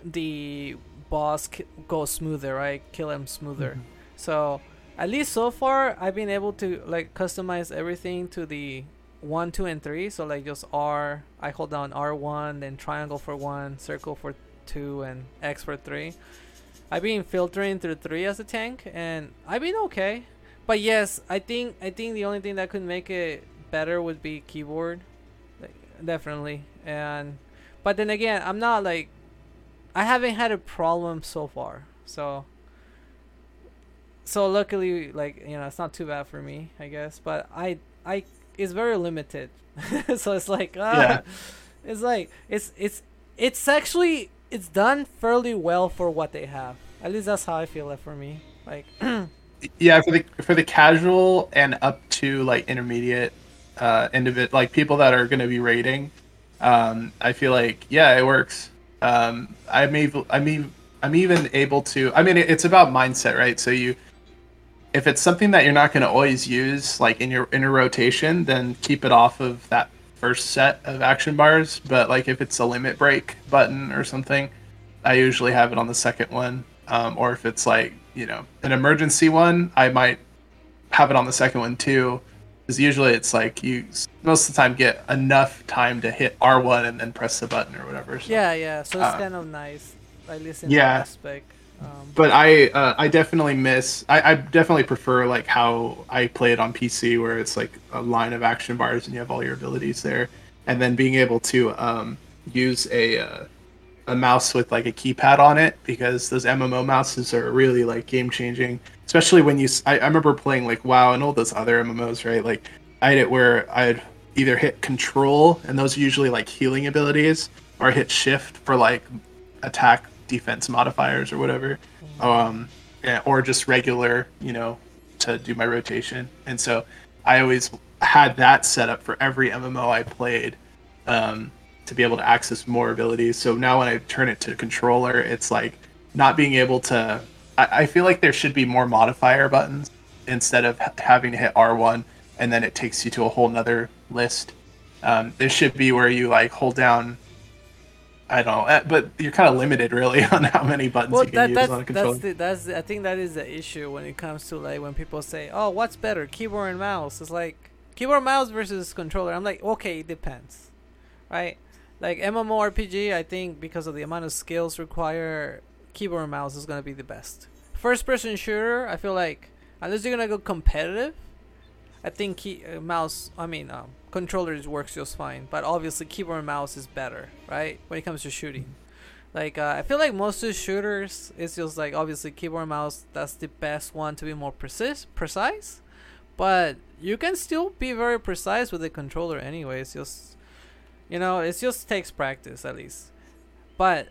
the boss k- go smoother, right? Kill him smoother. Mm-hmm. So at least so far I've been able to like customize everything to the one, two, and three. So like just R, I hold down R one, then triangle for one, circle for two, and X for three. I've been filtering through three as a tank, and I've been okay. But yes, I think I think the only thing that could make it better would be keyboard, like, definitely. And but then again, I'm not like I haven't had a problem so far. So so luckily, like you know, it's not too bad for me, I guess. But I I it's very limited, so it's like ah, yeah. it's like it's it's it's actually it's done fairly well for what they have. At least that's how I feel it for me. Like. Yeah, for the for the casual and up to like intermediate uh end of it, like people that are going to be raiding, um I feel like yeah it works. um I'm able, I mean I'm even able to I mean it's about mindset, right? So you if it's something that you're not going to always use like in your inner rotation, then keep it off of that first set of action bars. But like if it's a limit break button or something, I usually have it on the second one. Um, or if it's like, you know, an emergency one, I might have it on the second one too, because usually it's like you most of the time get enough time to hit R one and then press the button or whatever. So, yeah, yeah. So it's um, kind of nice, at least in yeah. that aspect. Um, but I, uh, I definitely miss. I, I definitely prefer like how I play it on P C, where it's like a line of action bars and you have all your abilities there, and then being able to um, use a. Uh, a mouse with like a keypad on it, because those M M O mouses are really like game changing, especially when you I, I remember playing like WoW and all those other M M Os, right? Like I had it where I'd either hit control, and those are usually like healing abilities, or hit shift for like attack defense modifiers or whatever, um yeah, or just regular, you know, to do my rotation. And so I always had that set up for every M M O I played, um to be able to access more abilities. So now when I turn it to controller, it's like not being able to I, I feel like there should be more modifier buttons instead of ha- having to hit R one and then it takes you to a whole nother list. Um, this should be where you like hold down, I don't know, but you're kind of limited really on how many buttons well, you can that, use that's, on a controller. That's the, that's the, I think that is the issue when it comes to like when people say, oh, what's better, keyboard and mouse? It's like keyboard and mouse versus controller. I'm like, okay, it depends, right? Like MMORPG, I think because of the amount of skills required, keyboard and mouse is going to be the best. First person shooter, I feel like unless you're going to go competitive, I think key, uh, mouse, I mean, um, controllers works just fine, but obviously keyboard and mouse is better, right? When it comes to shooting, like uh, I feel like most of the shooters, it's just like obviously keyboard and mouse. That's the best one to be more precise, precise, but you can still be very precise with the controller anyway. It's just, you know, it just takes practice at least. But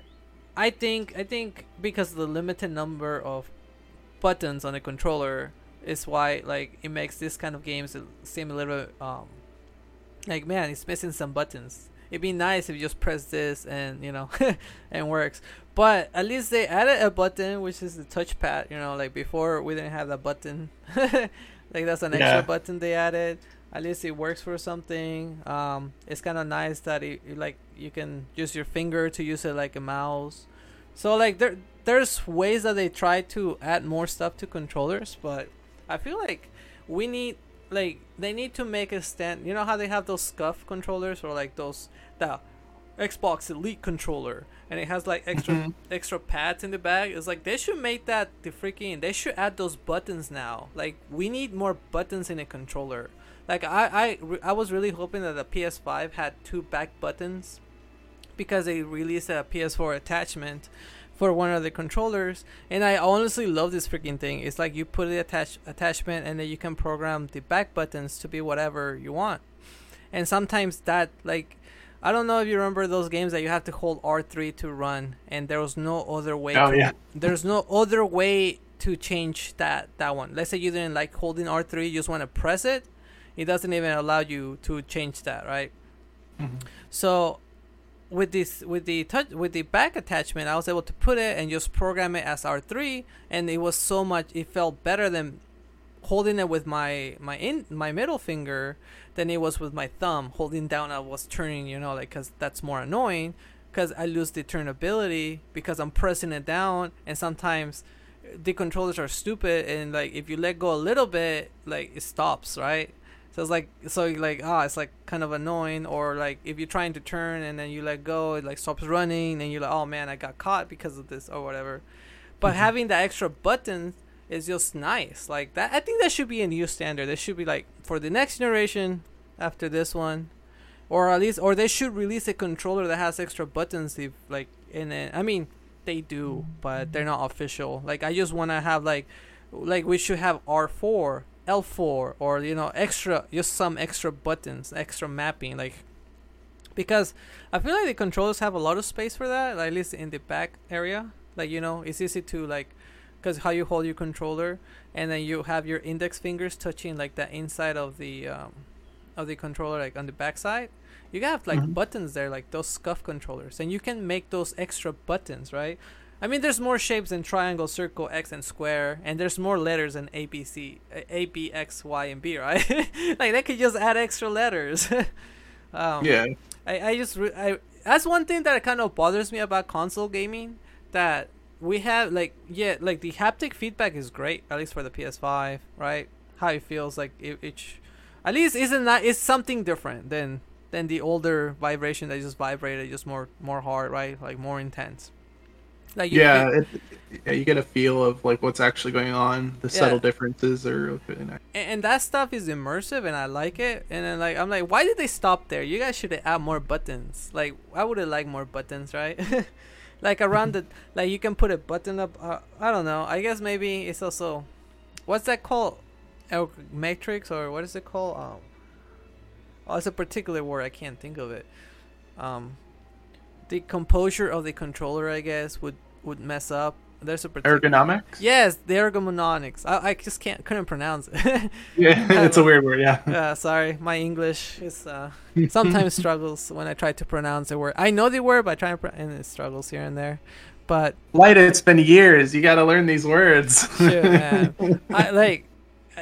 I think I think because of the limited number of buttons on the controller is why like it makes this kind of games seem a little um. Like, man, it's missing some buttons. It'd be nice if you just press this and, you know, and works. But at least they added a button, which is the touchpad. You know, like before we didn't have that button. Like that's an yeah. extra button they added. At least it works for something. Um, it's kind of nice that it, it, like you can use your finger to use it like a mouse. So like there there's ways that they try to add more stuff to controllers. But I feel like we need... Like, they need to make a stand... You know how they have those scuff controllers? Or, like, those... The Xbox Elite controller. And it has, like, extra mm-hmm. extra pads in the back. It's like, they should make that the freaking... They should add those buttons now. Like, we need more buttons in a controller. Like, I, I, I was really hoping that the P S five had two back buttons. Because they released a P S four attachment for one of the controllers, and I honestly love this freaking thing. It's like you put the attach- attachment and then you can program the back buttons to be whatever you want. And sometimes that, like, I don't know if you remember those games that you have to hold R three to run, and there was no other way oh, to, yeah. there's no other way to change that that one. Let's say you didn't like holding R three, you just want to press it, it doesn't even allow you to change that, right? Mm-hmm. So With this, with the touch, with the back attachment, I was able to put it and just program it as R three, and it was so much. It felt better than holding it with my my in my middle finger than it was with my thumb holding down. I was turning, you know, like because that's more annoying because I lose the turnability because I'm pressing it down, and sometimes the controllers are stupid and like if you let go a little bit, like it stops, right? So it's like, so like, ah, oh, it's like kind of annoying. Or like if you're trying to turn and then you let go, it like stops running and you're like, oh man, I got caught because of this or whatever. But mm-hmm. having the extra button is just nice. Like that, I think that should be a new standard. That should be like for the next generation after this one, or at least, or they should release a controller that has extra buttons. If like, in it, I mean, they do, but they're not official. Like I just want to have like, like we should have R four. L four, or you know, extra, just some extra buttons, extra mapping, like because I feel like the controllers have a lot of space for that, like, at least in the back area. Like, you know, it's easy to like, because how you hold your controller and then you have your index fingers touching like the inside of the um of the controller, like on the back side, you have like mm-hmm. buttons there, like those scuff controllers, and you can make those extra buttons, right? I mean, there's more shapes than triangle, circle, X, and square, and there's more letters than A, B, C, A, B, X, Y, and B, right? Like, they could just add extra letters. um, yeah. I, I just... Re- I That's one thing that kind of bothers me about console gaming, that we have, like, yeah, like, the haptic feedback is great, at least for the P S five, right? How it feels, like, it... it sh- at least isn't that, it's something different than than the older vibration that just vibrated, just more, more hard, right? Like, more intense. Like you yeah, get, it, yeah, you get a feel of like what's actually going on. The yeah. subtle differences are really nice, and, and that stuff is immersive, and I like it. And then like I'm like, why did they stop there? You guys should add more buttons. Like I would have liked more buttons, right? Like around the like you can put a button up. Uh, I don't know. I guess maybe it's also what's that called? El- Matrix or what is it called? Um, oh, it's a particular word. I can't think of it. Um. The composure of the controller, I guess, would, would mess up. There's a particular... Ergonomics? Yes, the ergonomics. I, I just can't couldn't pronounce it. Yeah, it's a weird word, yeah. Uh, sorry, my English is uh, sometimes struggles when I try to pronounce the word. I know the word, but I try and, pro- and it struggles here and there. But... Light, it's been years. You got to learn these words. Shit, man. I, like,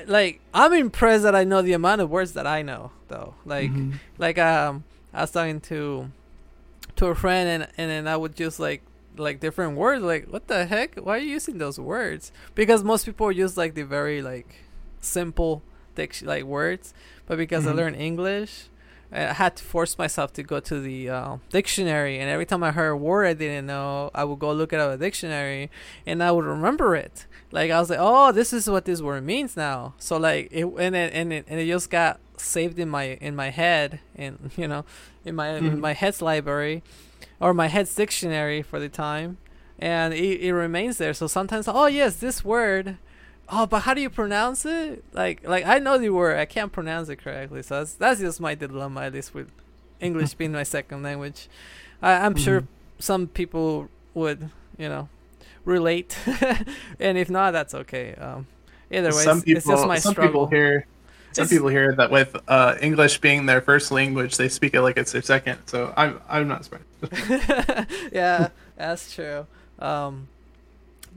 like, I'm impressed that I know the amount of words that I know, though. Like, mm-hmm. like um, I was talking to to a friend, and and then I would just like like different words. Like, what the heck? Why are you using those words? Because most people use like the very like simple dict- like words, but because mm-hmm. I learned English, I had to force myself to go to the uh, dictionary, and every time I heard a word I didn't know, I would go look at a dictionary, and I would remember it. Like, I was like, oh, this is what this word means now. So like, it and it and it, and it just got saved in my in my head, and you know, in my mm-hmm. in my head's library, or my head's dictionary for the time, and it, it remains there. So sometimes, oh yes, this word. Oh, but how do you pronounce it? Like, like I know the word, I can't pronounce it correctly. So that's that's just my dilemma, at least with English being my second language. I, I'm mm-hmm. sure some people would, you know, relate, and if not, that's okay. Um, either way, some it's, people, it's just my some struggle. People hear, some it's, people hear that with uh, English being their first language, they speak it like it's their second. So I'm I'm not surprised. Yeah, that's true. Um,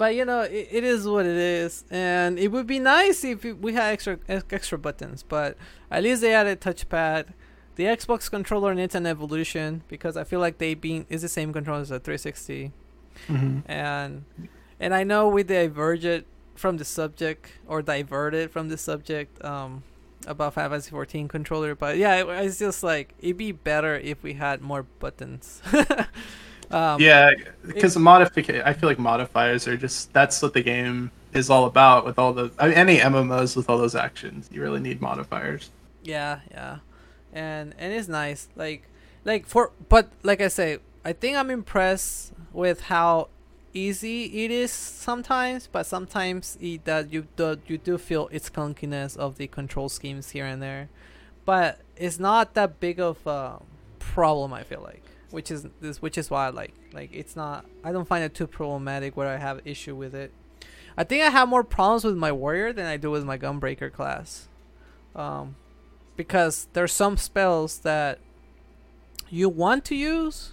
But you know, it, it is what it is, and it would be nice if we had extra extra buttons. But at least they added touchpad, the Xbox controller, and it's an evolution, because I feel like they being is the same controller as the three sixty, mm-hmm. and and I know we diverged from the subject or diverted from the subject um, about Final Fantasy fourteen controller. But yeah, it, it's just like it'd be better if we had more buttons. Um, yeah, because modification. I feel like modifiers are just that's what the game is all about. With all the I mean, any M M Os with all those actions, you really need modifiers. Yeah, yeah, and and it's nice. Like, like for but like I say, I think I'm impressed with how easy it is sometimes, but sometimes it that you do you do feel its clunkiness of the control schemes here and there, but it's not that big of a problem. I feel like. Which is this, which is why I like. Like, it's not. I don't find it too problematic where I have issue with it. I think I have more problems with my warrior than I do with my gunbreaker class, um, because there's some spells that you want to use,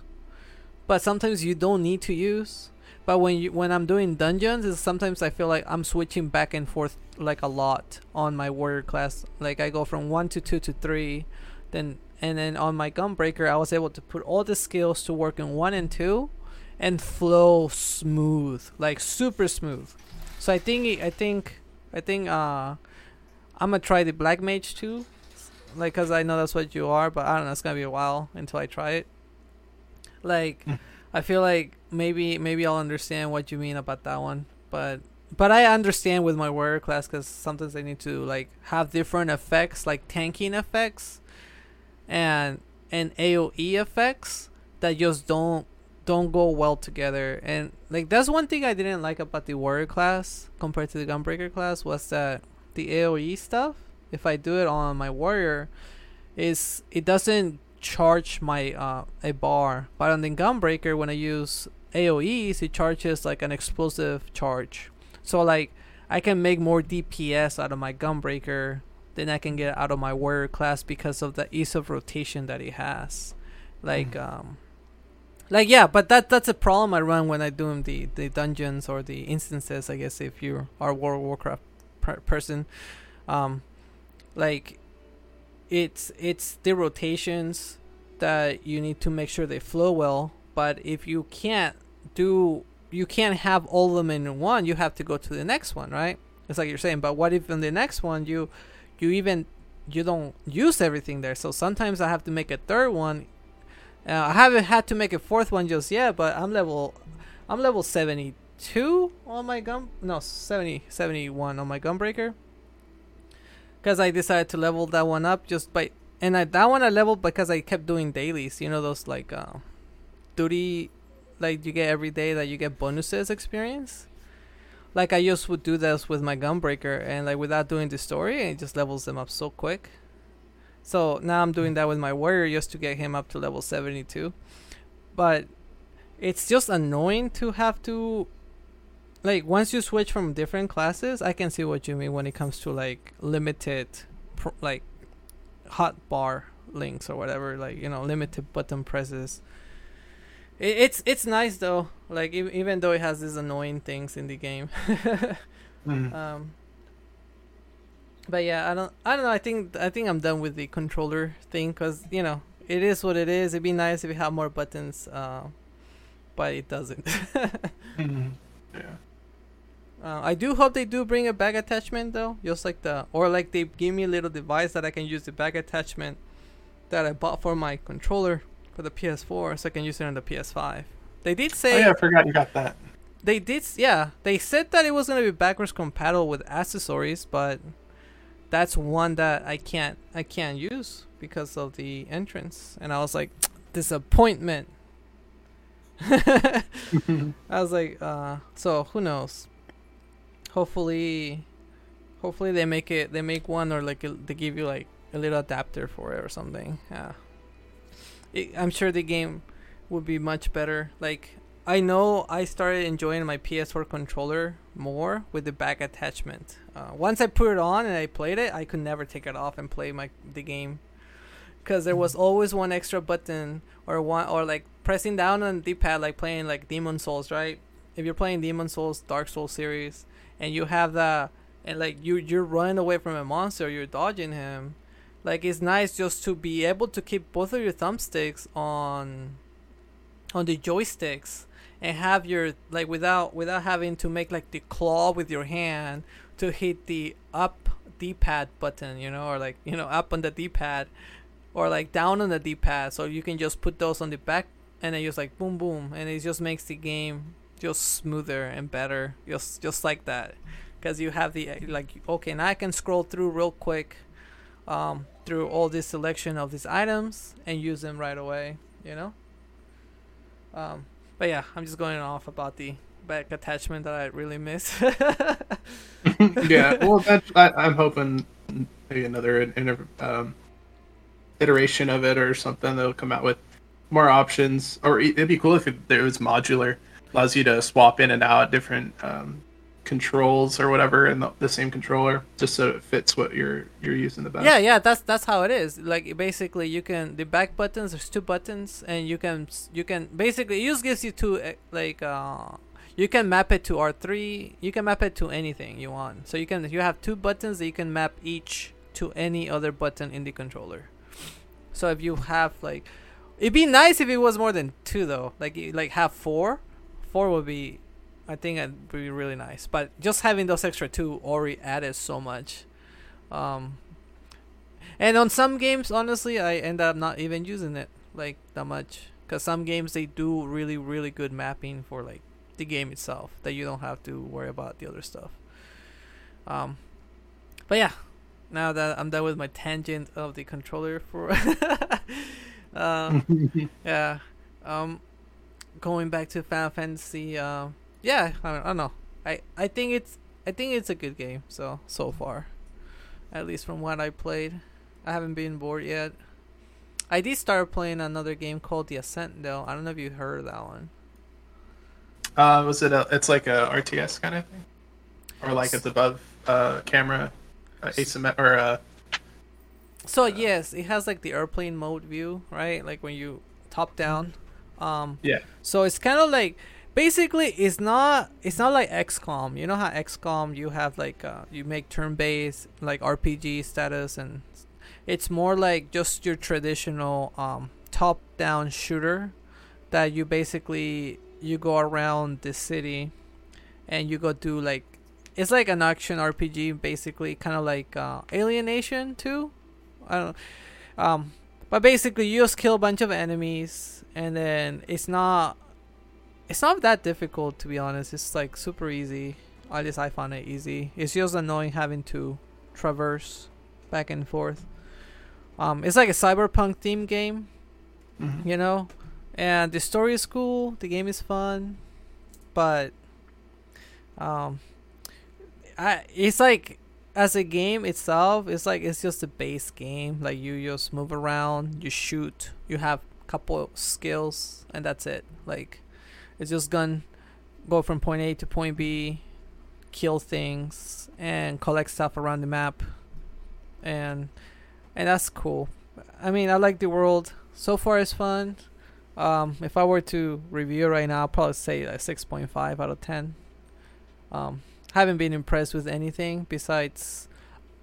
but sometimes you don't need to use. But when you when I'm doing dungeons, is sometimes I feel like I'm switching back and forth like a lot on my warrior class. Like, I go from one to two to three, then. And then on my Gunbreaker, I was able to put all the skills to work in one and two, and flow smooth, like super smooth. So I think, I think, I think, uh, I'm gonna try the Black Mage too, like, cause I know that's what you are. But I don't know, it's gonna be a while until I try it. Like, I feel like maybe, maybe I'll understand what you mean about that one. But, but I understand with my warrior class, cause sometimes I need to like have different effects, like tanking effects. And and A O E effects that just don't don't go well together, and like that's one thing I didn't like about the warrior class compared to the gunbreaker class was that the A O E stuff, if I do it on my warrior, is it doesn't charge my uh, a bar, but on the gunbreaker when I use A O Es, it charges like an explosive charge. So like I can make more D P S out of my gunbreaker then I can get out of my warrior class because of the ease of rotation that it has, like, mm. um, like yeah. But that that's a problem I run when I do the the dungeons or the instances. I guess if you are a World of Warcraft per- person, um, like, it's it's the rotations that you need to make sure they flow well. But if you can't do, you can't have all of them in one. You have to go to the next one, right? It's like you're saying. But what if in the next one you you even you don't use everything there, so sometimes I have to make a third one. uh, I haven't had to make a fourth one just yet, but I'm level I'm level seventy-two on my gun no seventy, seventy-one on my gunbreaker, because I decided to level that one up just by and I, that one I leveled because I kept doing dailies, you know, those like uh, duty, like you get every day that you get bonuses experience. Like, I just would do this with my Gunbreaker, and like without doing the story, and it just levels them up so quick. So now I'm doing that with my warrior just to get him up to level seventy-two. But it's just annoying to have to, like, once you switch from different classes, I can see what you mean when it comes to like limited, pr- like, hotbar links or whatever, like, you know, limited button presses. It's it's nice though, like even though it has these annoying things in the game. mm. um, But yeah, I don't, I don't know. I think, I think I'm done with the controller thing, because you know it is what it is. It'd be nice if we had more buttons, uh, but it doesn't. mm-hmm. Yeah. Uh, I do hope they do bring a bag attachment though, just like the, or like they give me a little device that I can use the bag attachment that I bought for my controller for the P S four, so I can use it on the P S five. They did say. Oh yeah, I forgot you got that. They did, yeah. They said that it was gonna be backwards compatible with accessories, but that's one that I can't, I can't use because of the entrance. And I was like, disappointment. I was like, uh, so who knows? Hopefully, hopefully they make it, they make one, or like they give you like a little adapter for it or something. Yeah, it, I'm sure the game would be much better. Like, I know I started enjoying my P S four controller more with the back attachment. Uh, once I put it on and I played it, I could never take it off and play my the game, because there was always one extra button, or one, or like pressing down on the D-pad, like playing like Demon Souls, right? If you're playing Demon Souls, Dark Souls series, and you have the, and like you you're running away from a monster, you're dodging him, like it's nice just to be able to keep both of your thumbsticks on. on the joysticks, and have your, like, without without having to make like the claw with your hand to hit the up D-pad button, you know, or like, you know, up on the D-pad, or like down on the D-pad. So you can just put those on the back, and then just like boom boom, and it just makes the game just smoother and better, just just like that, because you have the, like, okay, now I can scroll through real quick, um, through all this selection of these items and use them right away, you know. Um, but yeah, I'm just going off about the back attachment that I really miss. Yeah, well, that's, I, I'm hoping maybe another inter, um, iteration of it or something that'll come out with more options. Or it'd be cool if it, it was modular, allows you to swap in and out different um, controls or whatever in the, the same controller, just so it fits what you're you're using the best. Yeah, yeah, that's that's how it is. Like, basically, you can, the back buttons, there's two buttons, and you can you can basically, it just gives you two, like, uh, you can map it to R three, you can map it to anything you want. So you can, you have two buttons that you can map each to any other button in the controller. So if you have, like, it'd be nice if it was more than two though. Like, like have four, four would be, I think it'd be really nice, but just having those extra two already added so much. Um, and on some games, honestly, I end up not even using it like that much, because some games they do really, really good mapping for like the game itself, that you don't have to worry about the other stuff. Um, but yeah, now that I'm done with my tangent of the controller for, uh, yeah, um, going back to Final Fantasy, um. Uh, yeah, I don't, I don't know. I, I think it's I think it's a good game so so far, at least from what I played. I haven't been bored yet. I did start playing another game called The Ascent though. I don't know if you heard of that one. Uh, was it a, it's like a R T S kind of thing, or like it's above uh camera, uh, asymmetric or uh. So uh, yes, it has like the airplane mode view, right? Like when you top down. Um, yeah. So it's kind of like. Basically, it's not it's not like X COM. You know how X COM you have like uh, you make turn-based like R P G status, and it's more like just your traditional um, top-down shooter that you basically you go around the city and you go do like it's like an action R P G basically, kind of like uh, Alienation too. I don't know. Um, but basically, you just kill a bunch of enemies, and then it's not. It's not that difficult, to be honest. It's like super easy. At least I found it easy. It's just annoying having to traverse back and forth. Um, it's like a cyberpunk theme game, mm-hmm. you know. And the story is cool. The game is fun, but um, I it's like as a game itself, it's like it's just a base game. Like you just move around, you shoot, you have a couple skills, and that's it. Like. It's just gun, go from point A to point B, kill things, and collect stuff around the map, and and that's cool. I mean, I like the world. So far, it's fun. Um, if I were to review right now, I'll probably say like six point five out of ten. Um, haven't been impressed with anything besides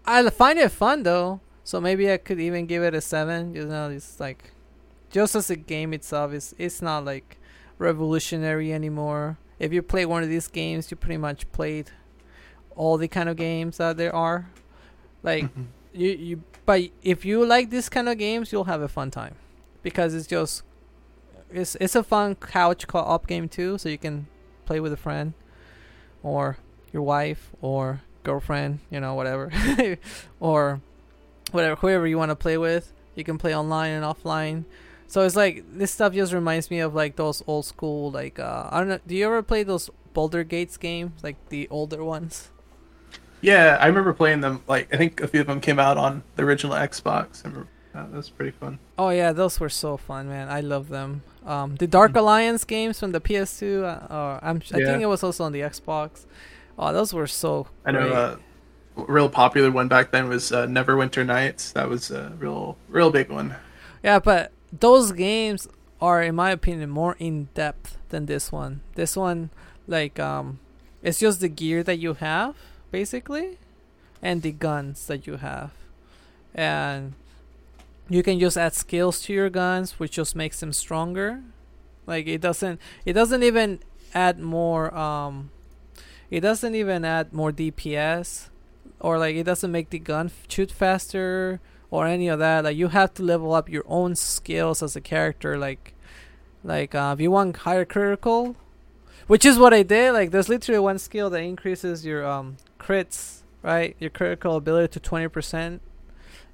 I find it fun though, so maybe I could even give it a seven. You know, it's like, just as a game itself, it's it's not like revolutionary anymore. If you play one of these games, you pretty much played all the kind of games that there are. Like, you you but if you like this kind of games, you'll have a fun time, because it's just it's it's a fun couch co-op game too. So you can play with a friend, or your wife, or girlfriend, you know, whatever, or whatever, whoever you want to play with. You can play online and offline. So it's like, this stuff just reminds me of like those old school, like, uh, I don't know, do you ever play those Baldur's Gate games, like the older ones? Yeah, I remember playing them. Like, I think a few of them came out on the original Xbox. I remember that. That was pretty fun. Oh yeah, those were so fun, man. I love them. Um, the Dark mm-hmm. Alliance games from the P S two, uh, or I'm, I yeah. think it was also on the Xbox. Oh, those were so great. I know uh, a real popular one back then was uh, Neverwinter Nights. That was a real, real big one. Yeah, but those games are, in my opinion, more in depth than this one. This one, like, um, it's just the gear that you have, basically, and the guns that you have, and you can just add skills to your guns, which just makes them stronger. Like, it doesn't, it doesn't even add more, um, it doesn't even add more D P S, or like, it doesn't make the gun shoot faster, or any of that. Like, you have to level up your own skills as a character. Like, like uh, if you want higher critical, which is what I did. Like, there's literally one skill that increases your um crits, right? Your critical ability to twenty percent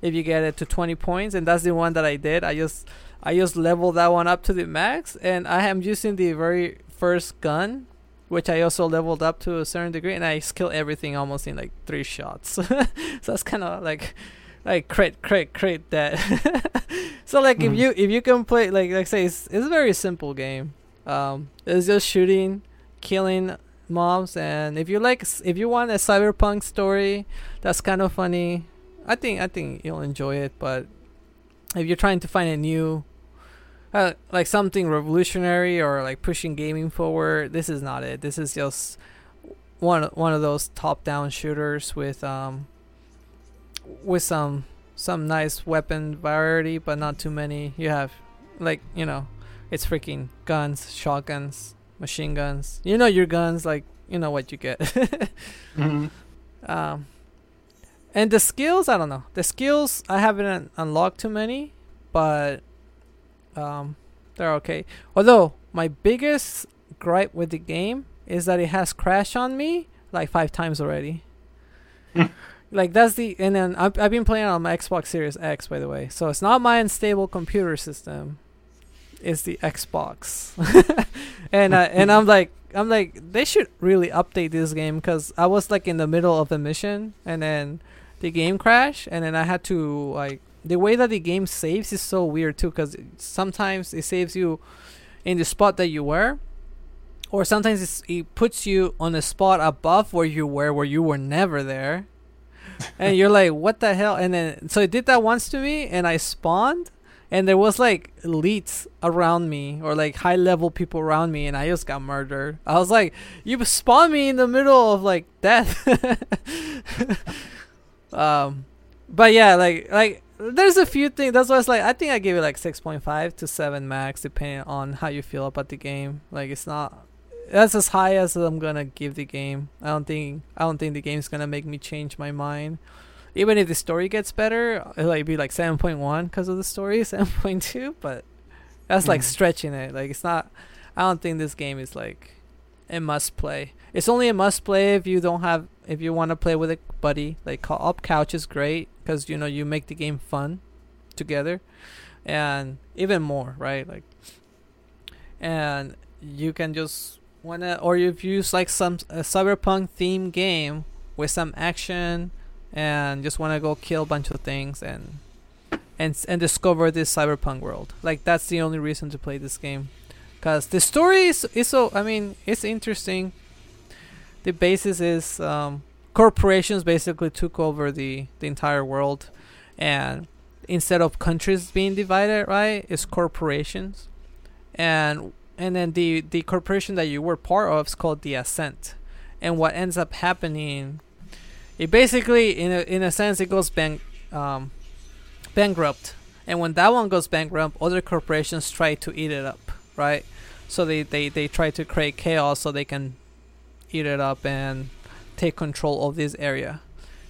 if you get it to twenty points, and that's the one that I did. I just I just leveled that one up to the max, and I am using the very first gun, which I also leveled up to a certain degree, and I skill everything almost in like three shots. So that's kind of like, like crit, crit, crit that. So like, mm-hmm. if you if you can play, like, like say, it's it's a very simple game. Um, it's just shooting, killing mobs, and if you like, if you want a cyberpunk story that's kind of funny, I think I think you'll enjoy it. But if you're trying to find a new, Uh, like something revolutionary or like pushing gaming forward, this is not it. This is just one one of those top-down shooters with um with some some nice weapon variety, but not too many. You have, like, you know, it's freaking guns, shotguns, machine guns. You know your guns, like, you know what you get. mm-hmm. Um, and the skills, I don't know. The skills I haven't un- unlocked too many, but. Um, they're okay. Although my biggest gripe with the game is that it has crashed on me like five times already. Like, that's the and then I've, I've been playing on my Xbox Series X, by the way, so it's not my unstable computer system, it's the Xbox. and uh, and I'm like I'm like they should really update this game, because I was like in the middle of a mission and then the game crashed, and then I had to like. The way that the game saves is so weird too, because sometimes it saves you in the spot that you were, or sometimes it's, it puts you on a spot above where you were, where you were never there, and you're like, what the hell? And then so it did that once to me, and I spawned, and there was like elites around me, or like high level people around me, and I just got murdered. I was like, you spawned me in the middle of like death. um, but yeah, like like. There's a few things. That's why it's like, I think I gave it like six point five to seven max, depending on how you feel about the game. Like, it's not, that's as high as I'm gonna give the game. I don't think I don't think the game's gonna make me change my mind. Even if the story gets better, it'll like be like seven point one because of the story, seven point two. But that's like stretching it. Like, it's not. I don't think this game is like a must play. It's only a must play if you don't have if you want to play with a buddy. Like, co-op couch is great, because, you know, you make the game fun together, and even more, right? Like, and you can just wanna, or if you use like some a cyberpunk themed game with some action and just wanna go kill a bunch of things and and and discover this cyberpunk world. Like, that's the only reason to play this game, because the story is, is so. I mean, it's interesting. The basis is um, corporations basically took over the, the entire world, and instead of countries being divided, right, it's corporations, and and then the, the corporation that you were part of is called The Ascent, and what ends up happening It basically, in a, in a sense, it goes bank, um, bankrupt. And when that one goes bankrupt, other corporations try to eat it up, right? So they, they, they try to create chaos so they can eat it up and take control of this area.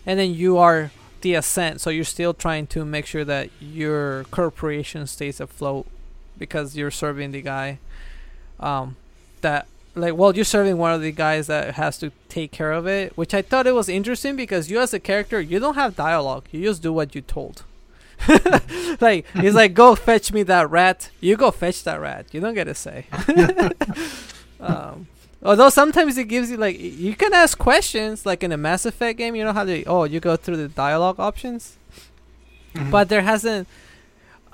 And then you are the Ascent, so you're still trying to make sure that your corporation stays afloat because you're serving the guy um, that... Like, well, you're serving one of the guys that has to take care of it, which I thought it was interesting because you as a character, you don't have dialogue. You just do what you told. Like, he's like, go fetch me that rat. You go fetch that rat. You don't get a say. um, although sometimes it gives you, like, you can ask questions, like in a Mass Effect game, you know how they, oh, you go through the dialogue options. Mm-hmm. But there hasn't,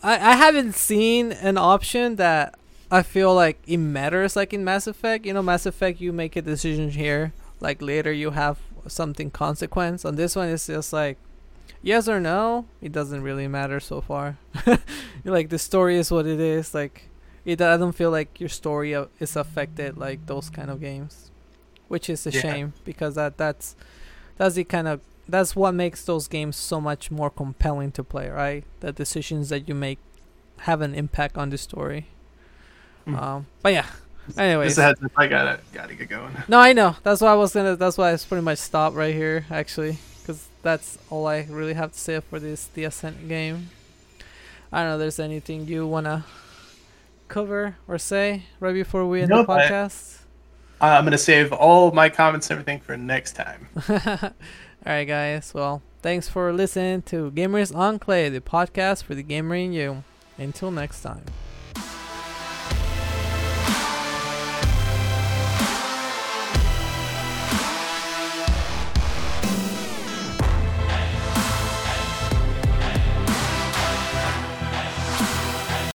I, I haven't seen an option that I feel like it matters, like in Mass Effect. You know, Mass Effect, you make a decision here. Like, later you have something consequence. On this one, it's just like, yes or no, it doesn't really matter so far. Like, the story is what it is. Like, it, I don't feel like your story is affected, like those kind of games. Which is a yeah. shame, because that, that's, that's the kind of, that's what makes those games so much more compelling to play, right? The decisions that you make have an impact on the story. Um, but yeah, anyways, just a heads up, I gotta gotta get going. No, I know. That's why I was gonna. That's why I pretty much stopped right here, actually, because that's all I really have to say for this The Ascent game. I don't know. If there's anything you wanna cover or say right before we end nope, the podcast? I, uh, I'm gonna save all my comments and everything for next time. All right, guys. Well, thanks for listening to Gamer's Enclave, the podcast for the gamer in you. Until next time.